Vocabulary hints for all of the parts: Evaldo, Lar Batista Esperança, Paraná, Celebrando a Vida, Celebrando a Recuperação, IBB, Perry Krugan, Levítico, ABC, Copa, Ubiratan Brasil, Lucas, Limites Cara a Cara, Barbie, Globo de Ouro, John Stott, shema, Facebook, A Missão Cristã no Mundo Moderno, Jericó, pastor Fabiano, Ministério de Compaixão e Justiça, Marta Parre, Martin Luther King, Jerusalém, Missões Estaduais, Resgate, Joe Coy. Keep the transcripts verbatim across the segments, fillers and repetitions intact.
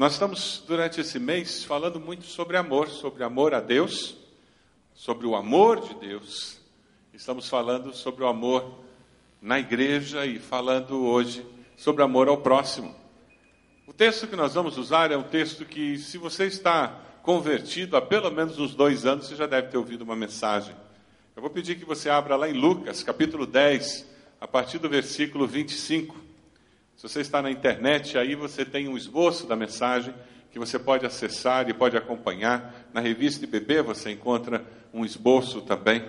Nós estamos, durante esse mês, falando muito sobre amor, sobre amor a Deus, sobre o amor de Deus. Estamos falando sobre o amor na igreja e falando hoje sobre amor ao próximo. O texto que nós vamos usar é um texto que, se você está convertido há pelo menos uns dois anos, você já deve ter ouvido uma mensagem. Eu vou pedir que você abra lá em Lucas, capítulo dez, a partir do versículo vinte e cinco. Se você está na internet, aí você tem um esboço da mensagem que você pode acessar e pode acompanhar. Na revista I B B você encontra um esboço também.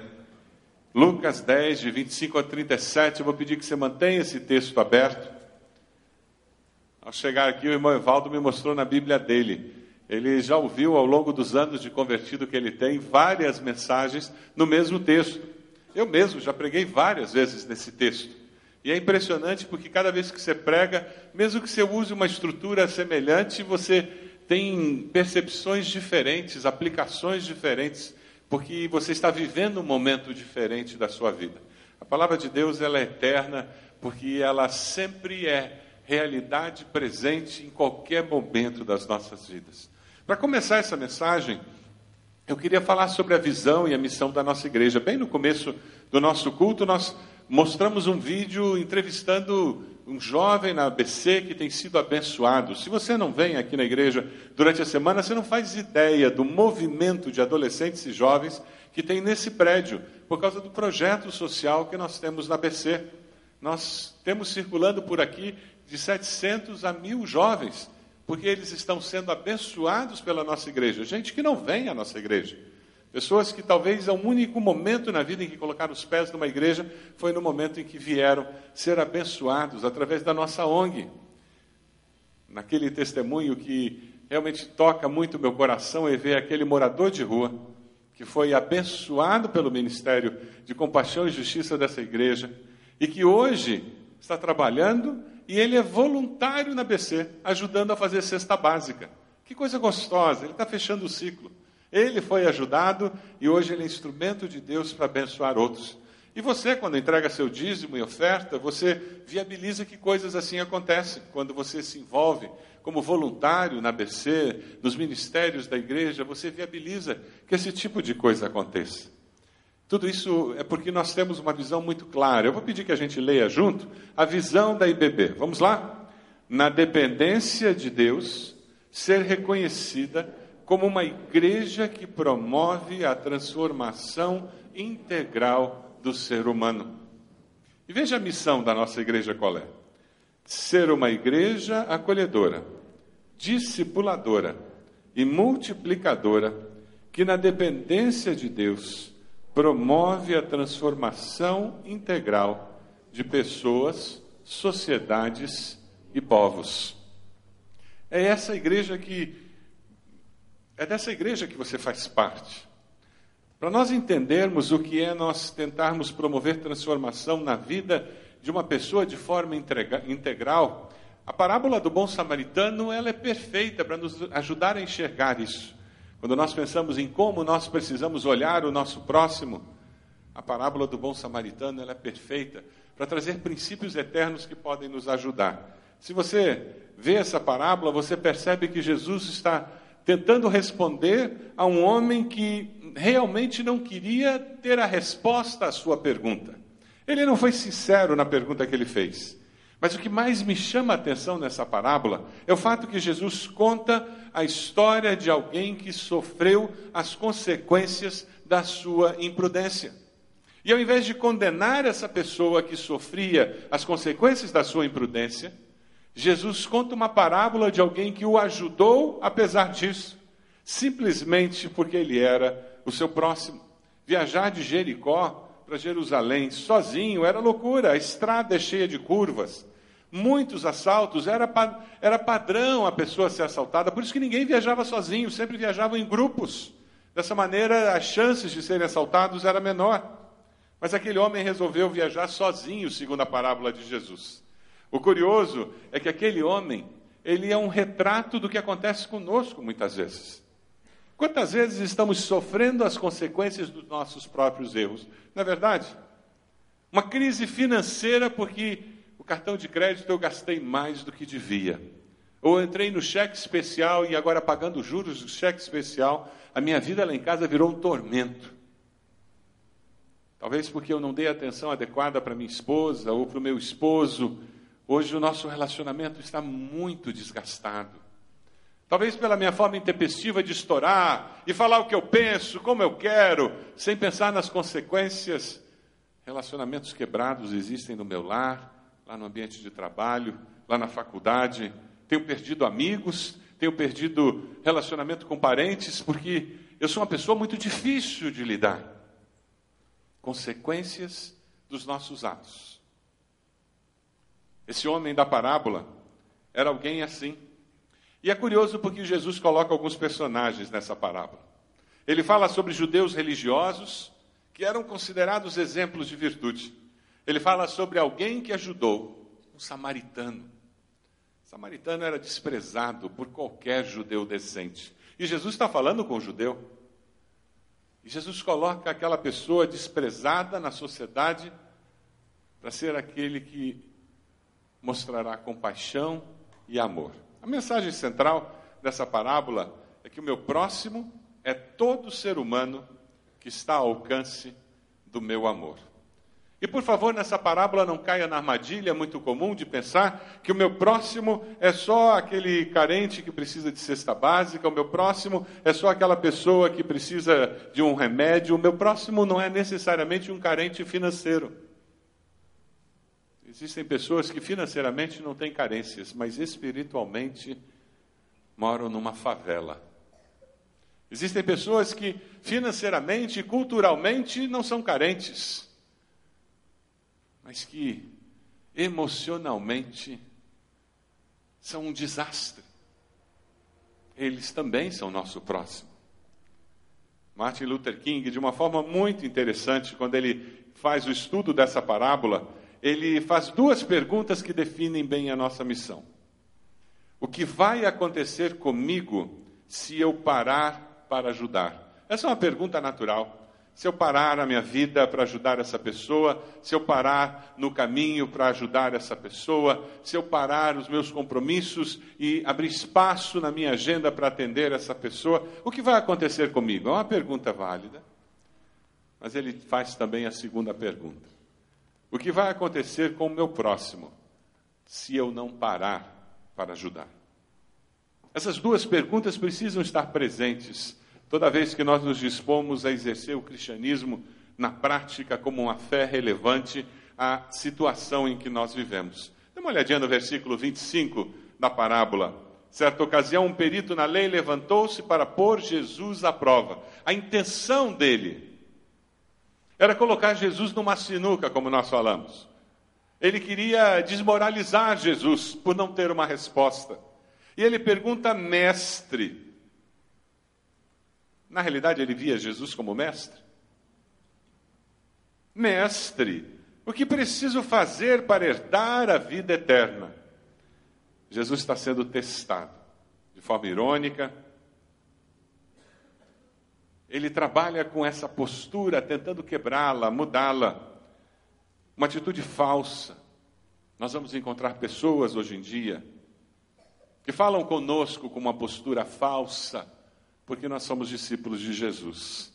Lucas dez, de vinte e cinco a trinta e sete, eu vou pedir que você mantenha esse texto aberto. Ao chegar aqui, o irmão Evaldo me mostrou na Bíblia dele. Ele já ouviu, ao longo dos anos de convertido que ele tem, várias mensagens no mesmo texto. Eu mesmo já preguei várias vezes nesse texto. E é impressionante porque cada vez que você prega, mesmo que você use uma estrutura semelhante, você tem percepções diferentes, aplicações diferentes, porque você está vivendo um momento diferente da sua vida. A palavra de Deus, ela é eterna, porque ela sempre é realidade presente em qualquer momento das nossas vidas. Para começar essa mensagem, eu queria falar sobre a visão e a missão da nossa igreja. Bem no começo do nosso culto, nós mostramos um vídeo entrevistando um jovem na A B C que tem sido abençoado. Se você não vem aqui na igreja durante a semana, você não faz ideia do movimento de adolescentes e jovens que tem nesse prédio, por causa do projeto social que nós temos na A B C. Nós temos circulando por aqui de setecentos a mil jovens, porque eles estão sendo abençoados pela nossa igreja. Gente que não vem à nossa igreja. Pessoas que talvez é o único momento na vida em que colocaram os pés numa igreja, foi no momento em que vieram ser abençoados através da nossa O N G. Naquele testemunho que realmente toca muito o meu coração é ver aquele morador de rua que foi abençoado pelo Ministério de Compaixão e Justiça dessa igreja e que hoje está trabalhando e ele é voluntário na B C, ajudando a fazer cesta básica. Que coisa gostosa, ele está fechando o ciclo. Ele foi ajudado e hoje ele é instrumento de Deus para abençoar outros. E você, quando entrega seu dízimo e oferta, você viabiliza que coisas assim acontecem. Quando você se envolve como voluntário na A B C, nos ministérios da igreja, você viabiliza que esse tipo de coisa aconteça. Tudo isso é porque nós temos uma visão muito clara. Eu vou pedir que a gente leia junto a visão da I B B. Vamos lá? Na dependência de Deus, ser reconhecida como uma igreja que promove a transformação integral do ser humano. E veja a missão da nossa igreja qual é. Ser uma igreja acolhedora, discipuladora e multiplicadora, que na dependência de Deus promove a transformação integral de pessoas, sociedades e povos. É essa igreja que É dessa igreja que você faz parte. Para nós entendermos o que é nós tentarmos promover transformação na vida de uma pessoa de forma integral, a parábola do bom samaritano ela é perfeita para nos ajudar a enxergar isso. Quando nós pensamos em como nós precisamos olhar o nosso próximo, a parábola do bom samaritano ela é perfeita para trazer princípios eternos que podem nos ajudar. Se você vê essa parábola, você percebe que Jesus está tentando responder a um homem que realmente não queria ter a resposta à sua pergunta. Ele não foi sincero na pergunta que ele fez. Mas o que mais me chama a atenção nessa parábola é o fato que Jesus conta a história de alguém que sofreu as consequências da sua imprudência. E ao invés de condenar essa pessoa que sofria as consequências da sua imprudência, Jesus conta uma parábola de alguém que o ajudou, apesar disso, simplesmente porque ele era o seu próximo. Viajar de Jericó para Jerusalém sozinho era loucura, a estrada é cheia de curvas, muitos assaltos, era, era padrão a pessoa ser assaltada, por isso que ninguém viajava sozinho, sempre viajavam em grupos. Dessa maneira, as chances de serem assaltados era menor. Mas aquele homem resolveu viajar sozinho, segundo a parábola de Jesus. O curioso é que aquele homem, ele é um retrato do que acontece conosco muitas vezes. Quantas vezes estamos sofrendo as consequências dos nossos próprios erros? Não é verdade? Uma crise financeira porque o cartão de crédito eu gastei mais do que devia. Ou entrei no cheque especial e agora pagando juros do cheque especial, a minha vida lá em casa virou um tormento. Talvez porque eu não dei atenção adequada para minha esposa ou para o meu esposo. Hoje o nosso relacionamento está muito desgastado. Talvez pela minha forma intempestiva de estourar e falar o que eu penso, como eu quero, sem pensar nas consequências. Relacionamentos quebrados existem no meu lar, lá no ambiente de trabalho, lá na faculdade. Tenho perdido amigos, tenho perdido relacionamento com parentes, porque eu sou uma pessoa muito difícil de lidar. Consequências dos nossos atos. Esse homem da parábola era alguém assim. E é curioso porque Jesus coloca alguns personagens nessa parábola. Ele fala sobre judeus religiosos, que eram considerados exemplos de virtude. Ele fala sobre alguém que ajudou, um samaritano. Samaritano era desprezado por qualquer judeu decente. E Jesus está falando com o judeu. E Jesus coloca aquela pessoa desprezada na sociedade para ser aquele que mostrará compaixão e amor. A mensagem central dessa parábola é que o meu próximo é todo ser humano que está ao alcance do meu amor. E, por favor, nessa parábola não caia na armadilha muito comum de pensar que o meu próximo é só aquele carente que precisa de cesta básica, o meu próximo é só aquela pessoa que precisa de um remédio, o meu próximo não é necessariamente um carente financeiro. Existem pessoas que financeiramente não têm carências, mas espiritualmente moram numa favela. Existem pessoas que financeiramente e culturalmente não são carentes, mas que emocionalmente são um desastre. Eles também são nosso próximo. Martin Luther King, de uma forma muito interessante, quando ele faz o estudo dessa parábola, ele faz duas perguntas que definem bem a nossa missão. O que vai acontecer comigo se eu parar para ajudar? Essa é uma pergunta natural. Se eu parar a minha vida para ajudar essa pessoa, se eu parar no caminho para ajudar essa pessoa, se eu parar os meus compromissos e abrir espaço na minha agenda para atender essa pessoa, o que vai acontecer comigo? É uma pergunta válida, mas ele faz também a segunda pergunta. O que vai acontecer com o meu próximo se eu não parar para ajudar? Essas duas perguntas precisam estar presentes toda vez que nós nos dispomos a exercer o cristianismo na prática como uma fé relevante à situação em que nós vivemos. Dê uma olhadinha no versículo vinte e cinco da parábola. Certa ocasião, um perito na lei levantou-se para pôr Jesus à prova. A intenção dele era colocar Jesus numa sinuca, como nós falamos. Ele queria desmoralizar Jesus por não ter uma resposta. E ele pergunta: mestre... Na realidade, ele via Jesus como mestre. Mestre, o que preciso fazer para herdar a vida eterna? Jesus está sendo testado, de forma irônica. Ele trabalha com essa postura, tentando quebrá-la, mudá-la. Uma atitude falsa. Nós vamos encontrar pessoas hoje em dia que falam conosco com uma postura falsa, porque nós somos discípulos de Jesus.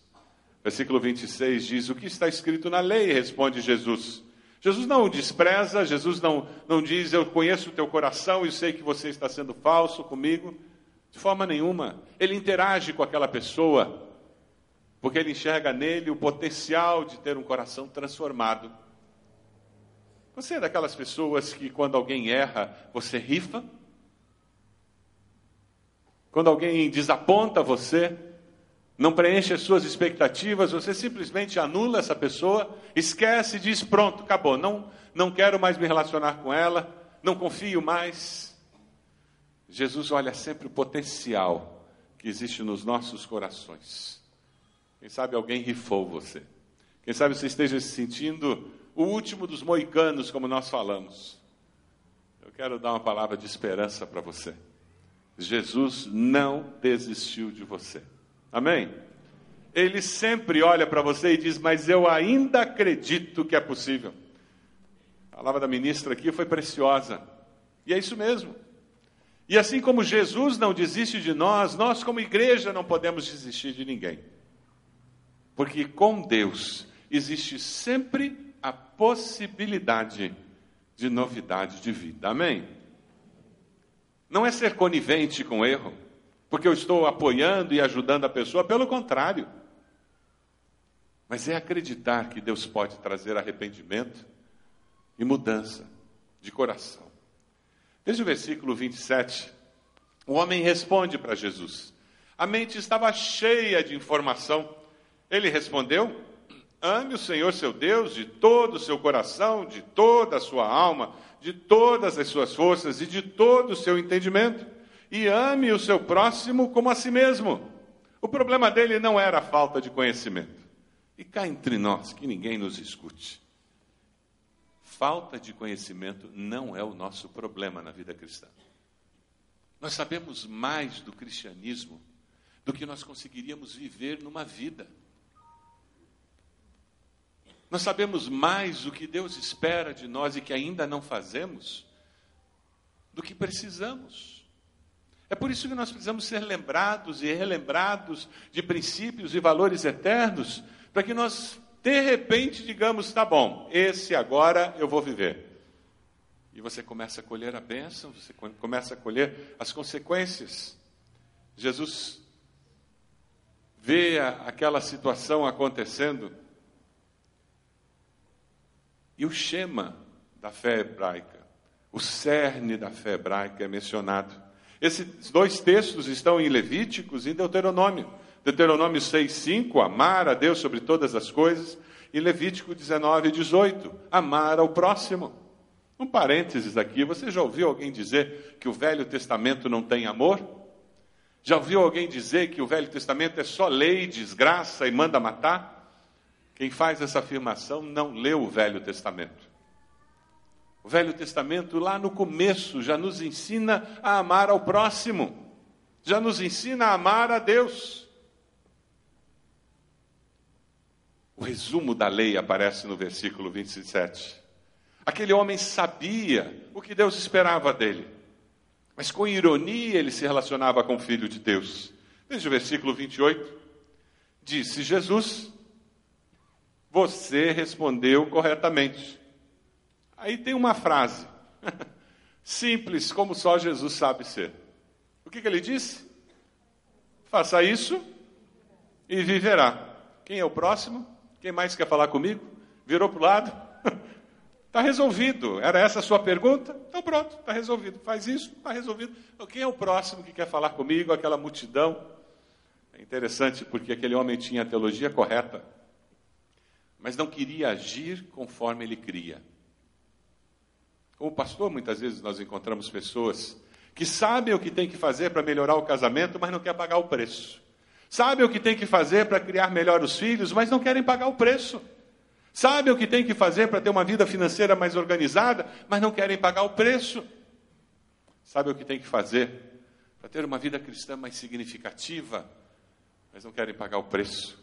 Versículo vinte e seis diz: o que está escrito na lei? Responde Jesus. Jesus não o despreza, Jesus não, não diz: eu conheço o teu coração e sei que você está sendo falso comigo. De forma nenhuma. Ele interage com aquela pessoa, porque ele enxerga nele o potencial de ter um coração transformado. Você é daquelas pessoas que, quando alguém erra, você rifa? Quando alguém desaponta você, não preenche as suas expectativas, você simplesmente anula essa pessoa, esquece e diz: pronto, acabou, não, não quero mais me relacionar com ela, não confio mais. Jesus olha sempre o potencial que existe nos nossos corações. Quem sabe alguém rifou você. Quem sabe você esteja se sentindo o último dos moicanos, como nós falamos. Eu quero dar uma palavra de esperança para você. Jesus não desistiu de você. Amém? Ele sempre olha para você e diz: mas eu ainda acredito que é possível. A palavra da ministra aqui foi preciosa. E é isso mesmo. E assim como Jesus não desiste de nós, nós como igreja não podemos desistir de ninguém. Porque com Deus existe sempre a possibilidade de novidade de vida. Amém? Não é ser conivente com o erro, porque eu estou apoiando e ajudando a pessoa, pelo contrário. Mas é acreditar que Deus pode trazer arrependimento e mudança de coração. Veja o versículo vinte e sete. O homem responde para Jesus. A mente estava cheia de informação. Ele respondeu: ame o Senhor seu Deus de todo o seu coração, de toda a sua alma, de todas as suas forças e de todo o seu entendimento. E ame o seu próximo como a si mesmo. O problema dele não era a falta de conhecimento. E cá entre nós, que ninguém nos escute. Falta de conhecimento não é o nosso problema na vida cristã. Nós sabemos mais do cristianismo do que nós conseguiríamos viver numa vida. Nós sabemos mais o que Deus espera de nós e que ainda não fazemos do que precisamos. É por isso que nós precisamos ser lembrados e relembrados de princípios e valores eternos, para que nós, de repente, digamos: tá bom, esse agora eu vou viver. E você começa a colher a bênção, você começa a colher as consequências. Jesus vê aquela situação acontecendo e o shema da fé hebraica, o cerne da fé hebraica é mencionado. Esses dois textos estão em Levíticos e em Deuteronômio. Deuteronômio seis, cinco, amar a Deus sobre todas as coisas. E Levítico dezenove, dezoito, amar ao próximo. Um parênteses aqui, você já ouviu alguém dizer que o Velho Testamento não tem amor? Já ouviu alguém dizer que o Velho Testamento é só lei, desgraça e manda matar? Quem faz essa afirmação não leu o Velho Testamento. O Velho Testamento, lá no começo, já nos ensina a amar ao próximo. Já nos ensina a amar a Deus. O resumo da lei aparece no versículo vinte e sete. Aquele homem sabia o que Deus esperava dele. Mas com ironia ele se relacionava com o Filho de Deus. Veja o versículo vinte e oito. Disse Jesus: você respondeu corretamente. Aí tem uma frase. Simples, como só Jesus sabe ser. O que, que ele disse? Faça isso e viverá. Quem é o próximo? Quem mais quer falar comigo? Virou para o lado? Está resolvido. Era essa a sua pergunta? Então pronto, está resolvido. Faz isso, está resolvido. Quem é o próximo que quer falar comigo? Aquela multidão. É interessante porque aquele homem tinha a teologia correta, mas não queria agir conforme ele cria. Como pastor, muitas vezes nós encontramos pessoas que sabem o que tem que fazer para melhorar o casamento, mas não quer pagar o preço. Sabe o que tem que fazer para criar melhor os filhos, mas não querem pagar o preço. Sabe o que tem que fazer para ter uma vida financeira mais organizada, mas não querem pagar o preço. Sabe o que tem que fazer para ter uma vida cristã mais significativa, mas não querem pagar o preço.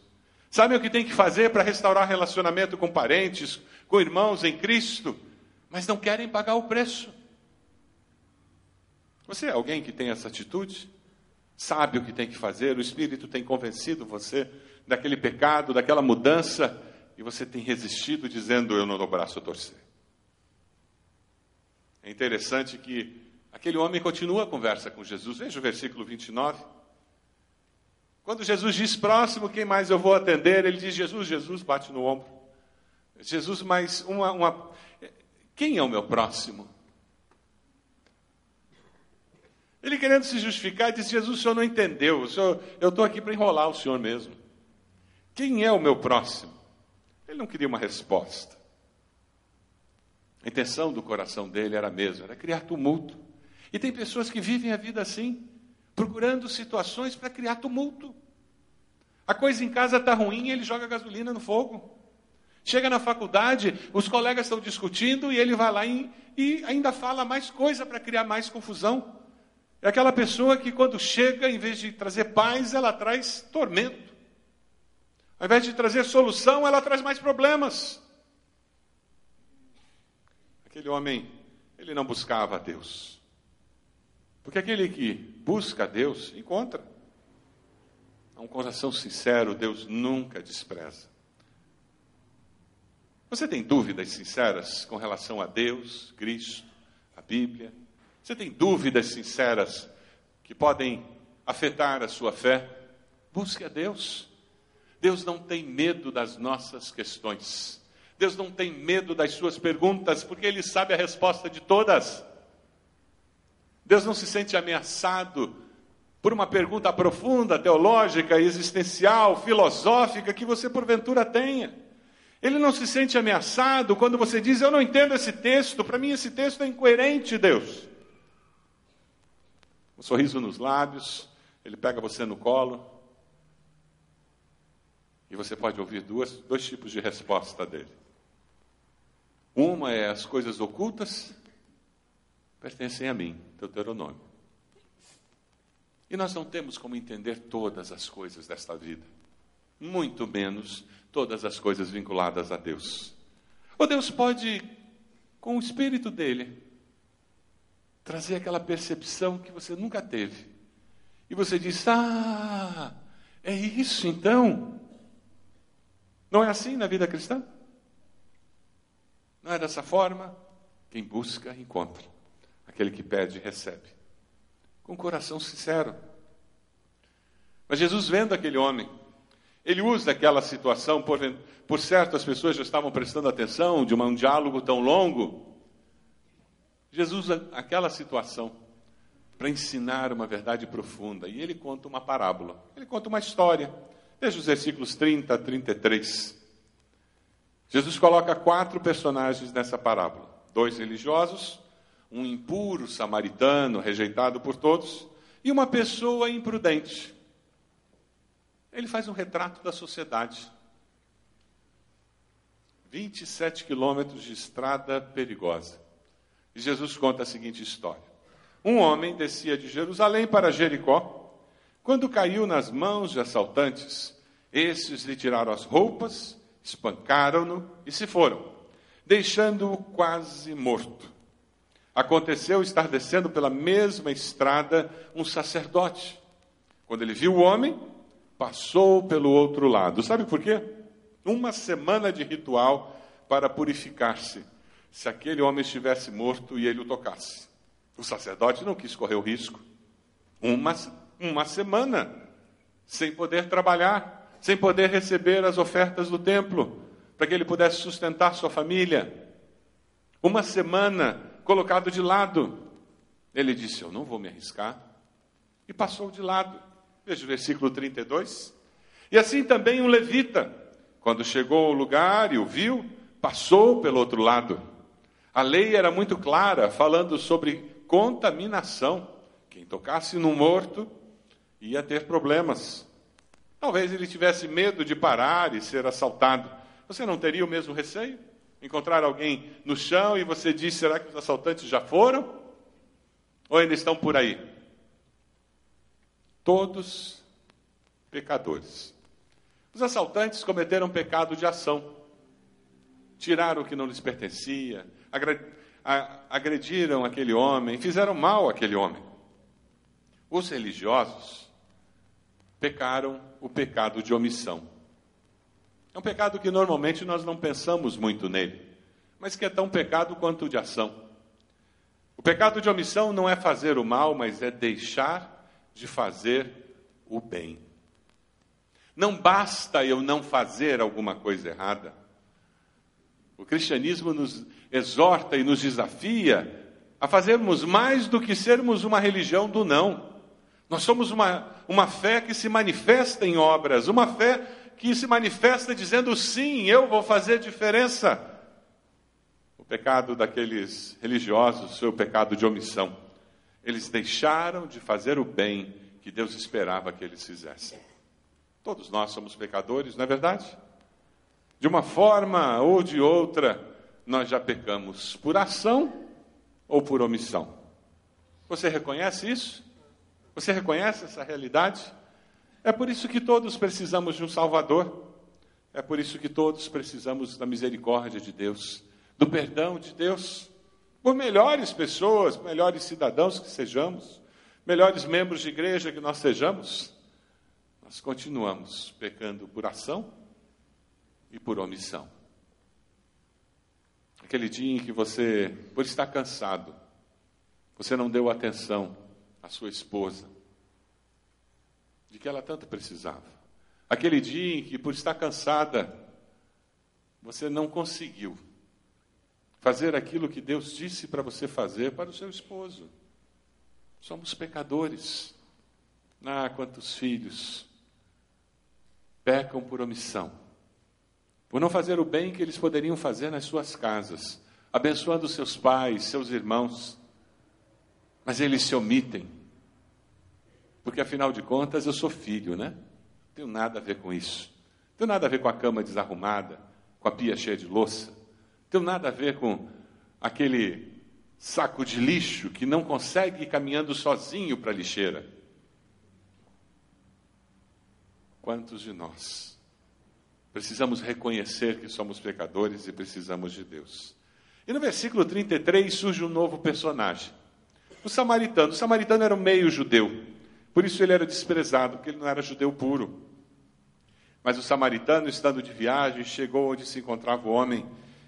Sabe o que tem que fazer para restaurar relacionamento com parentes, com irmãos em Cristo, mas não querem pagar o preço. Você é alguém que tem essa atitude? Sabe o que tem que fazer, o Espírito tem convencido você daquele pecado, daquela mudança, e você tem resistido dizendo: eu não dou braço a torcer. É interessante que aquele homem continua a conversa com Jesus. Veja o versículo vinte e nove. Quando Jesus diz: próximo, quem mais eu vou atender? Ele diz: Jesus, Jesus, bate no ombro. Jesus, mais uma... uma... quem é o meu próximo? Ele querendo se justificar, disse: Jesus, o senhor não entendeu, o senhor, eu estou aqui para enrolar o senhor mesmo. Quem é o meu próximo? Ele não queria uma resposta. A intenção do coração dele era a mesma, era criar tumulto. E tem pessoas que vivem a vida assim, procurando situações para criar tumulto. A coisa em casa está ruim, ele joga gasolina no fogo. Chega na faculdade, os colegas estão discutindo e ele vai lá e, e ainda fala mais coisa para criar mais confusão. É aquela pessoa que quando chega, em vez de trazer paz, ela traz tormento. Ao invés de trazer solução, ela traz mais problemas. Aquele homem, ele não buscava a Deus. Porque aquele que busca a Deus, encontra. A um coração sincero, Deus nunca despreza. Você tem dúvidas sinceras com relação a Deus, Cristo, a Bíblia? Você tem dúvidas sinceras que podem afetar a sua fé? Busque a Deus. Deus não tem medo das nossas questões. Deus não tem medo das suas perguntas, porque Ele sabe a resposta de todas. Deus não se sente ameaçado por uma pergunta profunda, teológica, existencial, filosófica, que você porventura tenha. Ele não se sente ameaçado quando você diz, eu não entendo esse texto, para mim esse texto é incoerente, Deus. Um sorriso nos lábios, Ele pega você no colo, e você pode ouvir duas, dois tipos de resposta dele. Uma é as coisas ocultas pertencem a mim, Deuteronômio. E nós não temos como entender todas as coisas desta vida, muito menos todas as coisas vinculadas a Deus. Ou Deus pode, com o Espírito dele, trazer aquela percepção que você nunca teve. E você diz, ah, é isso então? Não é assim na vida cristã? Não é dessa forma? Quem busca, encontra. Aquele que pede, recebe. Com coração sincero. Mas Jesus, vendo aquele homem, Ele usa aquela situação, por, por certo as pessoas já estavam prestando atenção de uma, um diálogo tão longo. Jesus usa aquela situação para ensinar uma verdade profunda. E Ele conta uma parábola. Ele conta uma história. Veja os versículos trinta a trinta e três. Jesus coloca quatro personagens nessa parábola. Dois religiosos, um impuro samaritano, rejeitado por todos, e uma pessoa imprudente. Ele faz um retrato da sociedade. vinte e sete quilômetros de estrada perigosa. E Jesus conta a seguinte história. Um homem descia de Jerusalém para Jericó, quando caiu nas mãos de assaltantes, estes lhe tiraram as roupas, espancaram-no e se foram, deixando-o quase morto. Aconteceu estar descendo pela mesma estrada um sacerdote. Quando ele viu o homem, passou pelo outro lado. Sabe por quê? Uma semana de ritual para purificar-se, se aquele homem estivesse morto e ele o tocasse. O sacerdote não quis correr o risco. Uma semana. Uma semana, sem poder trabalhar, sem poder receber as ofertas do templo, para que ele pudesse sustentar sua família. Uma semana, colocado de lado. Ele disse, eu não vou me arriscar. E passou de lado. Veja o versículo trinta e dois. E assim também um levita, quando chegou ao lugar e o viu, passou pelo outro lado. A lei era muito clara, falando sobre contaminação. Quem tocasse no morto ia ter problemas. Talvez ele tivesse medo de parar e ser assaltado. Você não teria o mesmo receio? Encontrar alguém no chão e você diz, será que os assaltantes já foram? Ou ainda estão por aí? Todos pecadores. Os assaltantes cometeram pecado de ação. Tiraram o que não lhes pertencia, agrediram aquele homem, fizeram mal àquele homem. Os religiosos pecaram o pecado de omissão. É um pecado que normalmente nós não pensamos muito nele, mas que é tão pecado quanto o de ação. O pecado de omissão não é fazer o mal, mas é deixar de fazer o bem. Não basta eu não fazer alguma coisa errada. O cristianismo nos exorta e nos desafia a fazermos mais do que sermos uma religião do não. Nós somos uma, uma fé que se manifesta em obras, uma fé que se manifesta dizendo, sim, eu vou fazer diferença. O pecado daqueles religiosos foi o pecado de omissão. Eles deixaram de fazer o bem que Deus esperava que eles fizessem. Todos nós somos pecadores, não é verdade? De uma forma ou de outra, nós já pecamos por ação ou por omissão. Você reconhece isso? Você reconhece essa realidade? É por isso que todos precisamos de um Salvador. É por isso que todos precisamos da misericórdia de Deus, do perdão de Deus. Por melhores pessoas, melhores cidadãos que sejamos, melhores membros de igreja que nós sejamos, nós continuamos pecando por ação e por omissão. Aquele dia em que você, por estar cansado, você não deu atenção à sua esposa, de que ela tanto precisava. Aquele dia em que, por estar cansada, você não conseguiu fazer aquilo que Deus disse para você fazer para o seu esposo. Somos pecadores. Ah, quantos filhos pecam por omissão, por não fazer o bem que eles poderiam fazer nas suas casas, abençoando seus pais, seus irmãos, mas eles se omitem. Porque, afinal de contas, eu sou filho, né? Não tenho nada a ver com isso. Não tenho nada a ver com a cama desarrumada, com a pia cheia de louça. Não tenho nada a ver com aquele saco de lixo que não consegue ir caminhando sozinho para a lixeira. Quantos de nós precisamos reconhecer que somos pecadores e precisamos de Deus? E no versículo trinta e três surge um novo personagem. O samaritano. O samaritano era um meio judeu. Por isso ele era desprezado, porque ele não era judeu puro. Mas o samaritano, estando de viagem, chegou onde se encontrava o homem,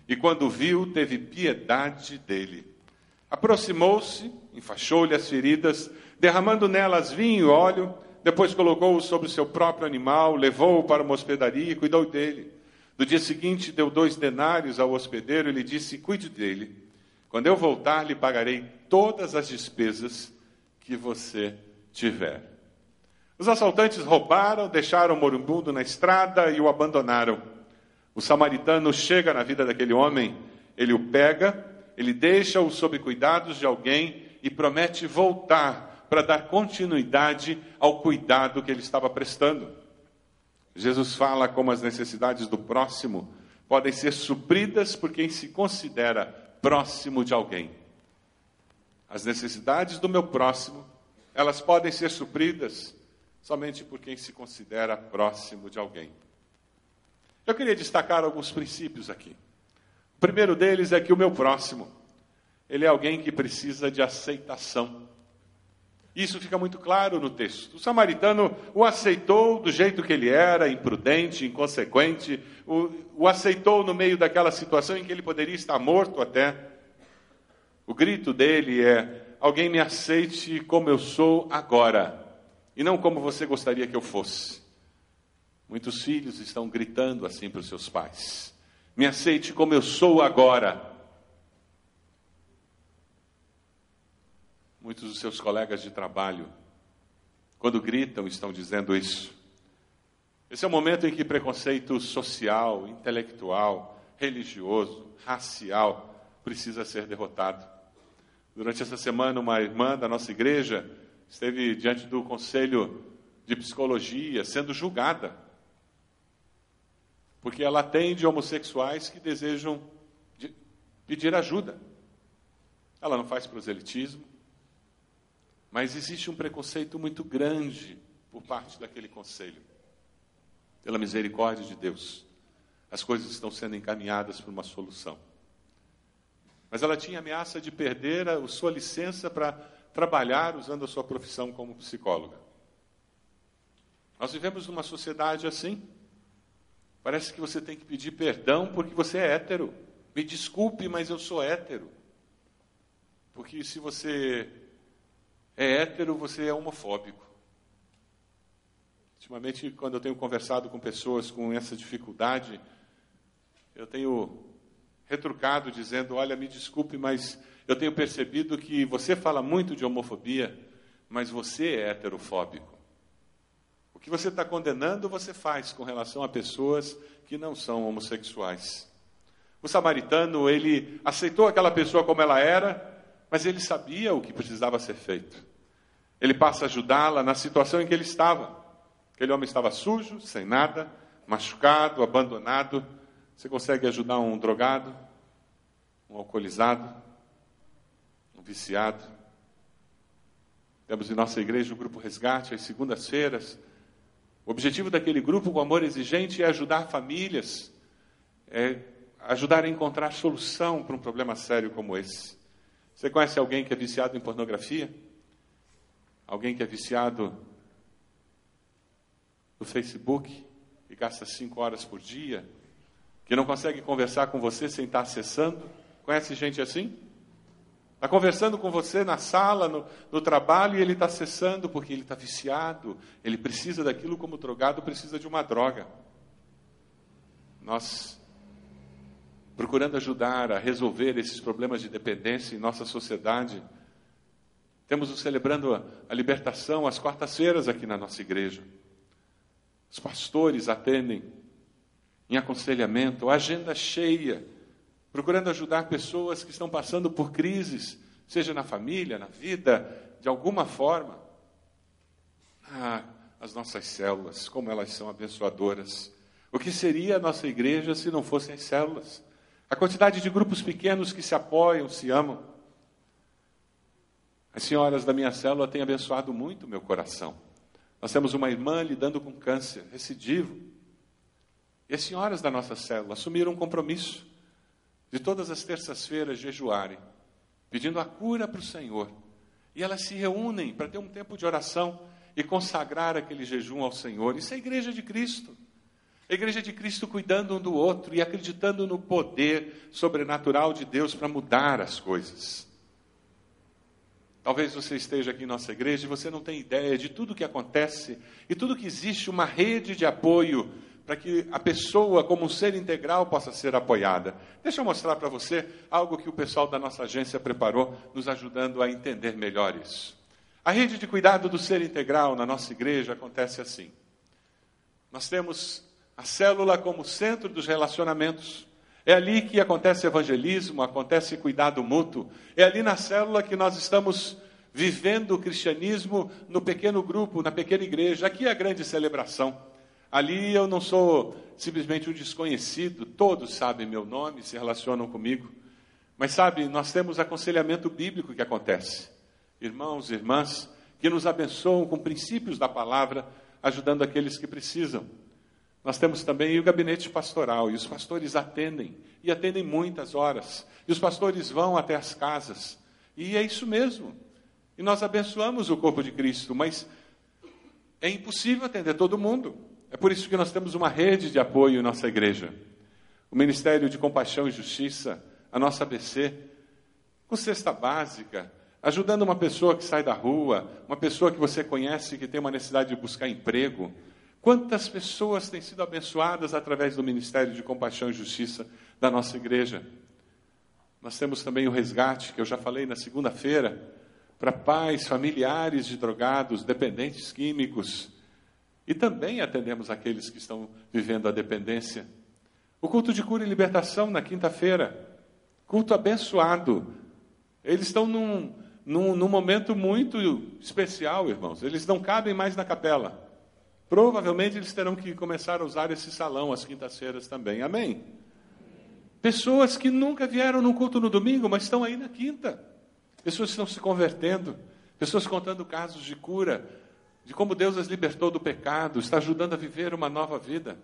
e quando o viu, teve piedade dele. Aproximou-se, enfaixou-lhe as feridas, derramando nelas vinho e óleo, depois colocou-o sobre o seu próprio animal, levou-o para uma hospedaria e cuidou dele. No dia seguinte, deu dois denários ao hospedeiro e lhe disse: cuide dele. Quando eu voltar, lhe pagarei todas as despesas que você tiver. Os assaltantes roubaram, deixaram o moribundo na estrada e o abandonaram. O samaritano chega na vida daquele homem, ele o pega, ele deixa-o sob cuidados de alguém e promete voltar para dar continuidade ao cuidado que ele estava prestando. Jesus fala como as necessidades do próximo podem ser supridas por quem se considera próximo de alguém. As necessidades do meu próximo, elas podem ser supridas somente por quem se considera próximo de alguém. Eu queria destacar alguns princípios aqui. O primeiro deles é que o meu próximo, ele é alguém que precisa de aceitação. Isso fica muito claro no texto. O samaritano o aceitou do jeito que ele era, imprudente, inconsequente. O, o aceitou no meio daquela situação em que ele poderia estar morto até. O grito dele é: alguém me aceite como eu sou agora, e não como você gostaria que eu fosse. Muitos filhos estão gritando assim para os seus pais: me aceite como eu sou agora. Muitos dos seus colegas de trabalho, quando gritam, estão dizendo isso. Esse é o momento em que preconceito social, intelectual, religioso, racial, precisa ser derrotado. Durante essa semana, uma irmã da nossa igreja esteve diante do Conselho de Psicologia, sendo julgada, porque ela atende homossexuais que desejam de pedir ajuda. Ela não faz proselitismo, mas existe um preconceito muito grande por parte daquele conselho. Pela misericórdia de Deus, as coisas estão sendo encaminhadas para uma solução. Mas ela tinha ameaça de perder a sua licença para trabalhar usando a sua profissão como psicóloga. Nós vivemos numa sociedade assim. Parece que você tem que pedir perdão porque você é hétero. Me desculpe, mas eu sou hétero. Porque se você é hétero, você é homofóbico. Ultimamente, quando eu tenho conversado com pessoas com essa dificuldade, eu tenho retrucado, dizendo: olha, me desculpe, mas eu tenho percebido que você fala muito de homofobia, mas você é heterofóbico. O que você está condenando, você faz com relação a pessoas que não são homossexuais. O samaritano, ele aceitou aquela pessoa como ela era, mas ele sabia o que precisava ser feito. Ele passa a ajudá-la na situação em que ele estava. Aquele homem estava sujo, sem nada, machucado, abandonado. Você consegue ajudar um drogado, um alcoolizado, um viciado? Temos em nossa igreja o grupo Resgate, às segundas-feiras. O objetivo daquele grupo, com amor exigente, é ajudar famílias, é ajudar a encontrar solução para um problema sério como esse. Você conhece alguém que é viciado em pornografia? Alguém que é viciado no Facebook e gasta cinco horas por dia, que não consegue conversar com você sem estar acessando. Conhece gente assim? Está conversando com você na sala, no, no trabalho, e ele está acessando porque ele está viciado. Ele precisa daquilo como o drogado precisa de uma droga. Nós, procurando ajudar a resolver esses problemas de dependência em nossa sociedade, temos o Celebrando a Libertação às quartas-feiras aqui na nossa igreja. Os pastores atendem em aconselhamento, agenda cheia, procurando ajudar pessoas que estão passando por crises, seja na família, na vida, de alguma forma. Ah, as nossas células, como elas são abençoadoras. O que seria a nossa igreja se não fossem as células? A quantidade de grupos pequenos que se apoiam, se amam. As senhoras da minha célula têm abençoado muito o meu coração. Nós temos uma irmã lidando com câncer recidivo. E as senhoras da nossa célula assumiram um compromisso de todas as terças-feiras jejuarem, pedindo a cura para o Senhor. E elas se reúnem para ter um tempo de oração e consagrar aquele jejum ao Senhor. Isso é a igreja de Cristo. A igreja de Cristo cuidando um do outro e acreditando no poder sobrenatural de Deus para mudar as coisas. Talvez você esteja aqui em nossa igreja e você não tem ideia de tudo o que acontece e tudo que existe, uma rede de apoio para que a pessoa, como um ser integral, possa ser apoiada. Deixa eu mostrar para você algo que o pessoal da nossa agência preparou, nos ajudando a entender melhor isso. A rede de cuidado do ser integral na nossa igreja acontece assim. Nós temos a célula como centro dos relacionamentos. É ali que acontece evangelismo, acontece cuidado mútuo. É ali na célula que nós estamos vivendo o cristianismo no pequeno grupo, na pequena igreja. Aqui é a grande celebração. Ali eu não sou simplesmente um desconhecido. Todos sabem meu nome, se relacionam comigo. Mas sabe, nós temos aconselhamento bíblico que acontece. Irmãos e irmãs que nos abençoam com princípios da palavra, ajudando aqueles que precisam. Nós temos também o gabinete pastoral, e os pastores atendem, e atendem muitas horas. E os pastores vão até as casas, e é isso mesmo. E nós abençoamos o corpo de Cristo, mas é impossível atender todo mundo. É por isso que nós temos uma rede de apoio em nossa igreja. O Ministério de Compaixão e Justiça, a nossa A B C, com cesta básica, ajudando uma pessoa que sai da rua, uma pessoa que você conhece que tem uma necessidade de buscar emprego. Quantas pessoas têm sido abençoadas através do Ministério de Compaixão e Justiça da nossa igreja. Nós temos também o Resgate, que eu já falei na segunda-feira, para pais, familiares de drogados, dependentes químicos. E também atendemos aqueles que estão vivendo a dependência. O culto de cura e libertação na quinta-feira. Culto abençoado. Eles estão num, num, num momento muito especial, irmãos. Eles não cabem mais na capela. Provavelmente eles terão que começar a usar esse salão às quintas-feiras também. Amém? Pessoas que nunca vieram no culto no domingo, mas estão aí na quinta. Pessoas que estão se convertendo. Pessoas contando casos de cura, de como Deus as libertou do pecado, está ajudando a viver uma nova vida.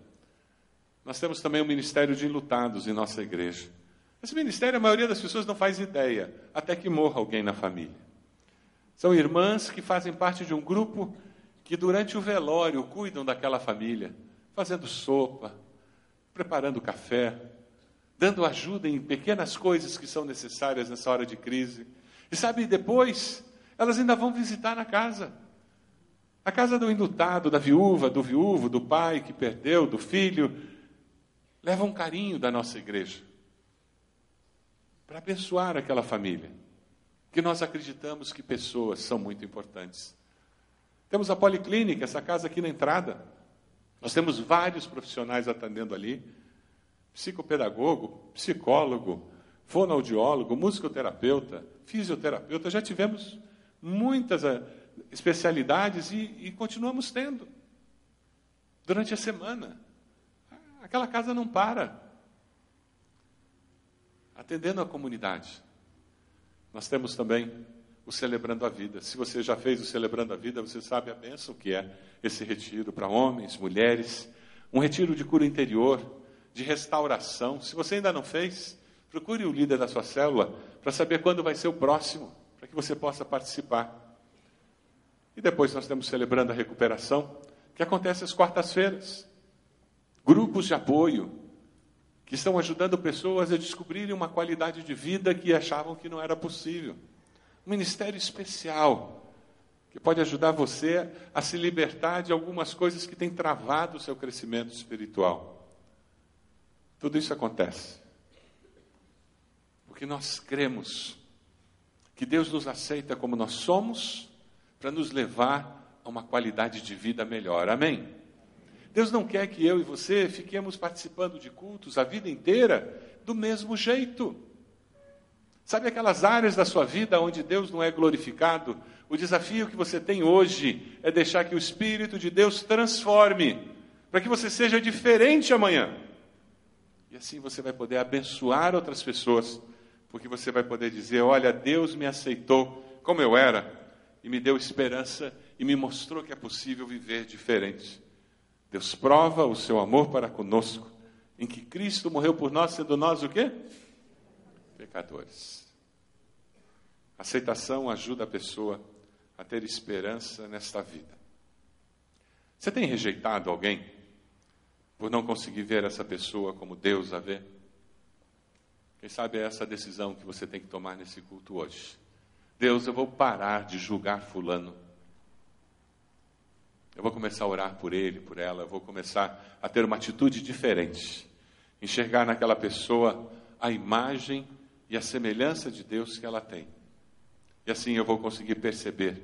Nós temos também o Ministério de Enlutados em nossa igreja. Esse ministério a maioria das pessoas não faz ideia, até que morra alguém na família. São irmãs que fazem parte de um grupo que durante o velório cuidam daquela família, fazendo sopa, preparando café, dando ajuda em pequenas coisas que são necessárias nessa hora de crise. E sabe, depois, elas ainda vão visitar na casa. A casa do enlutado, da viúva, do viúvo, do pai que perdeu, do filho. Levam um carinho da nossa igreja para abençoar aquela família. Que nós acreditamos que pessoas são muito importantes. Temos a policlínica, essa casa aqui na entrada. Nós temos vários profissionais atendendo ali. Psicopedagogo, psicólogo, fonoaudiólogo, musicoterapeuta, fisioterapeuta. Já tivemos muitas especialidades e, e continuamos tendo. Durante a semana. Aquela casa não para. Atendendo a comunidade. Nós temos também o Celebrando a Vida. Se você já fez o Celebrando a Vida, você sabe a bênção que é esse retiro para homens, mulheres, um retiro de cura interior, de restauração. Se você ainda não fez, procure o líder da sua célula para saber quando vai ser o próximo, para que você possa participar. E depois nós temos Celebrando a Recuperação, que acontece às quartas-feiras. Grupos de apoio que estão ajudando pessoas a descobrirem uma qualidade de vida que achavam que não era possível. Um ministério especial, que pode ajudar você a se libertar de algumas coisas que têm travado o seu crescimento espiritual. Tudo isso acontece porque nós cremos que Deus nos aceita como nós somos para nos levar a uma qualidade de vida melhor. Amém? Deus não quer que eu e você fiquemos participando de cultos a vida inteira do mesmo jeito. Sabe aquelas áreas da sua vida onde Deus não é glorificado? O desafio que você tem hoje é deixar que o Espírito de Deus transforme, para que você seja diferente amanhã. E assim você vai poder abençoar outras pessoas, porque você vai poder dizer, olha, Deus me aceitou como eu era, e me deu esperança, e me mostrou que é possível viver diferente. Deus prova o seu amor para conosco, em que Cristo morreu por nós, sendo nós o quê? Pecadores. Aceitação ajuda a pessoa a ter esperança nesta vida. Você tem rejeitado alguém por não conseguir ver essa pessoa como Deus a vê? Quem sabe é essa decisão que você tem que tomar nesse culto hoje. Deus, eu vou parar de julgar fulano. Eu vou começar a orar por ele, por ela. Eu vou começar a ter uma atitude diferente. Enxergar naquela pessoa a imagem e a semelhança de Deus que ela tem. E assim eu vou conseguir perceber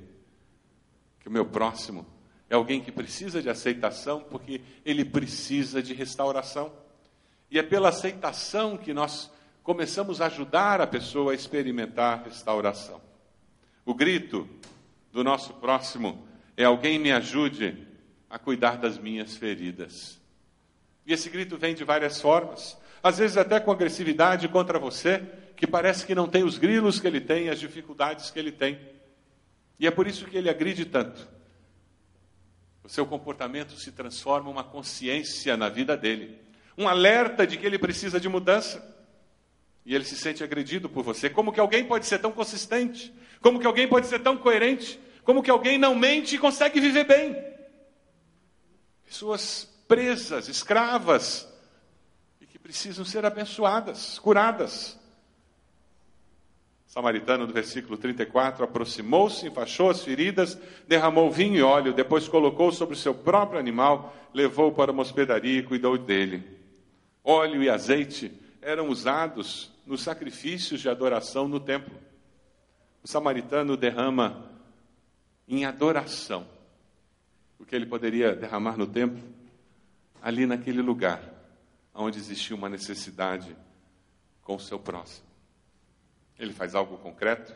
que o meu próximo é alguém que precisa de aceitação, porque ele precisa de restauração. E é pela aceitação que nós começamos a ajudar a pessoa a experimentar restauração. O grito do nosso próximo é: alguém me ajude a cuidar das minhas feridas. E esse grito vem de várias formas. Às vezes até com agressividade contra você, que parece que não tem os grilos que ele tem, as dificuldades que ele tem. E é por isso que ele agride tanto. O seu comportamento se transforma em uma consciência na vida dele. Um alerta de que ele precisa de mudança. E ele se sente agredido por você. Como que alguém pode ser tão consistente? Como que alguém pode ser tão coerente? Como que alguém não mente e consegue viver bem? Pessoas presas, escravas, precisam ser abençoadas, curadas. O samaritano, do versículo trinta e quatro, aproximou-se, enfaixou as feridas, derramou vinho e óleo, depois colocou sobre o seu próprio animal, levou-o para uma hospedaria e cuidou dele. Óleo e azeite eram usados nos sacrifícios de adoração no templo. O samaritano derrama em adoração o que ele poderia derramar no templo, ali naquele lugar onde existia uma necessidade com o seu próximo. Ele faz algo concreto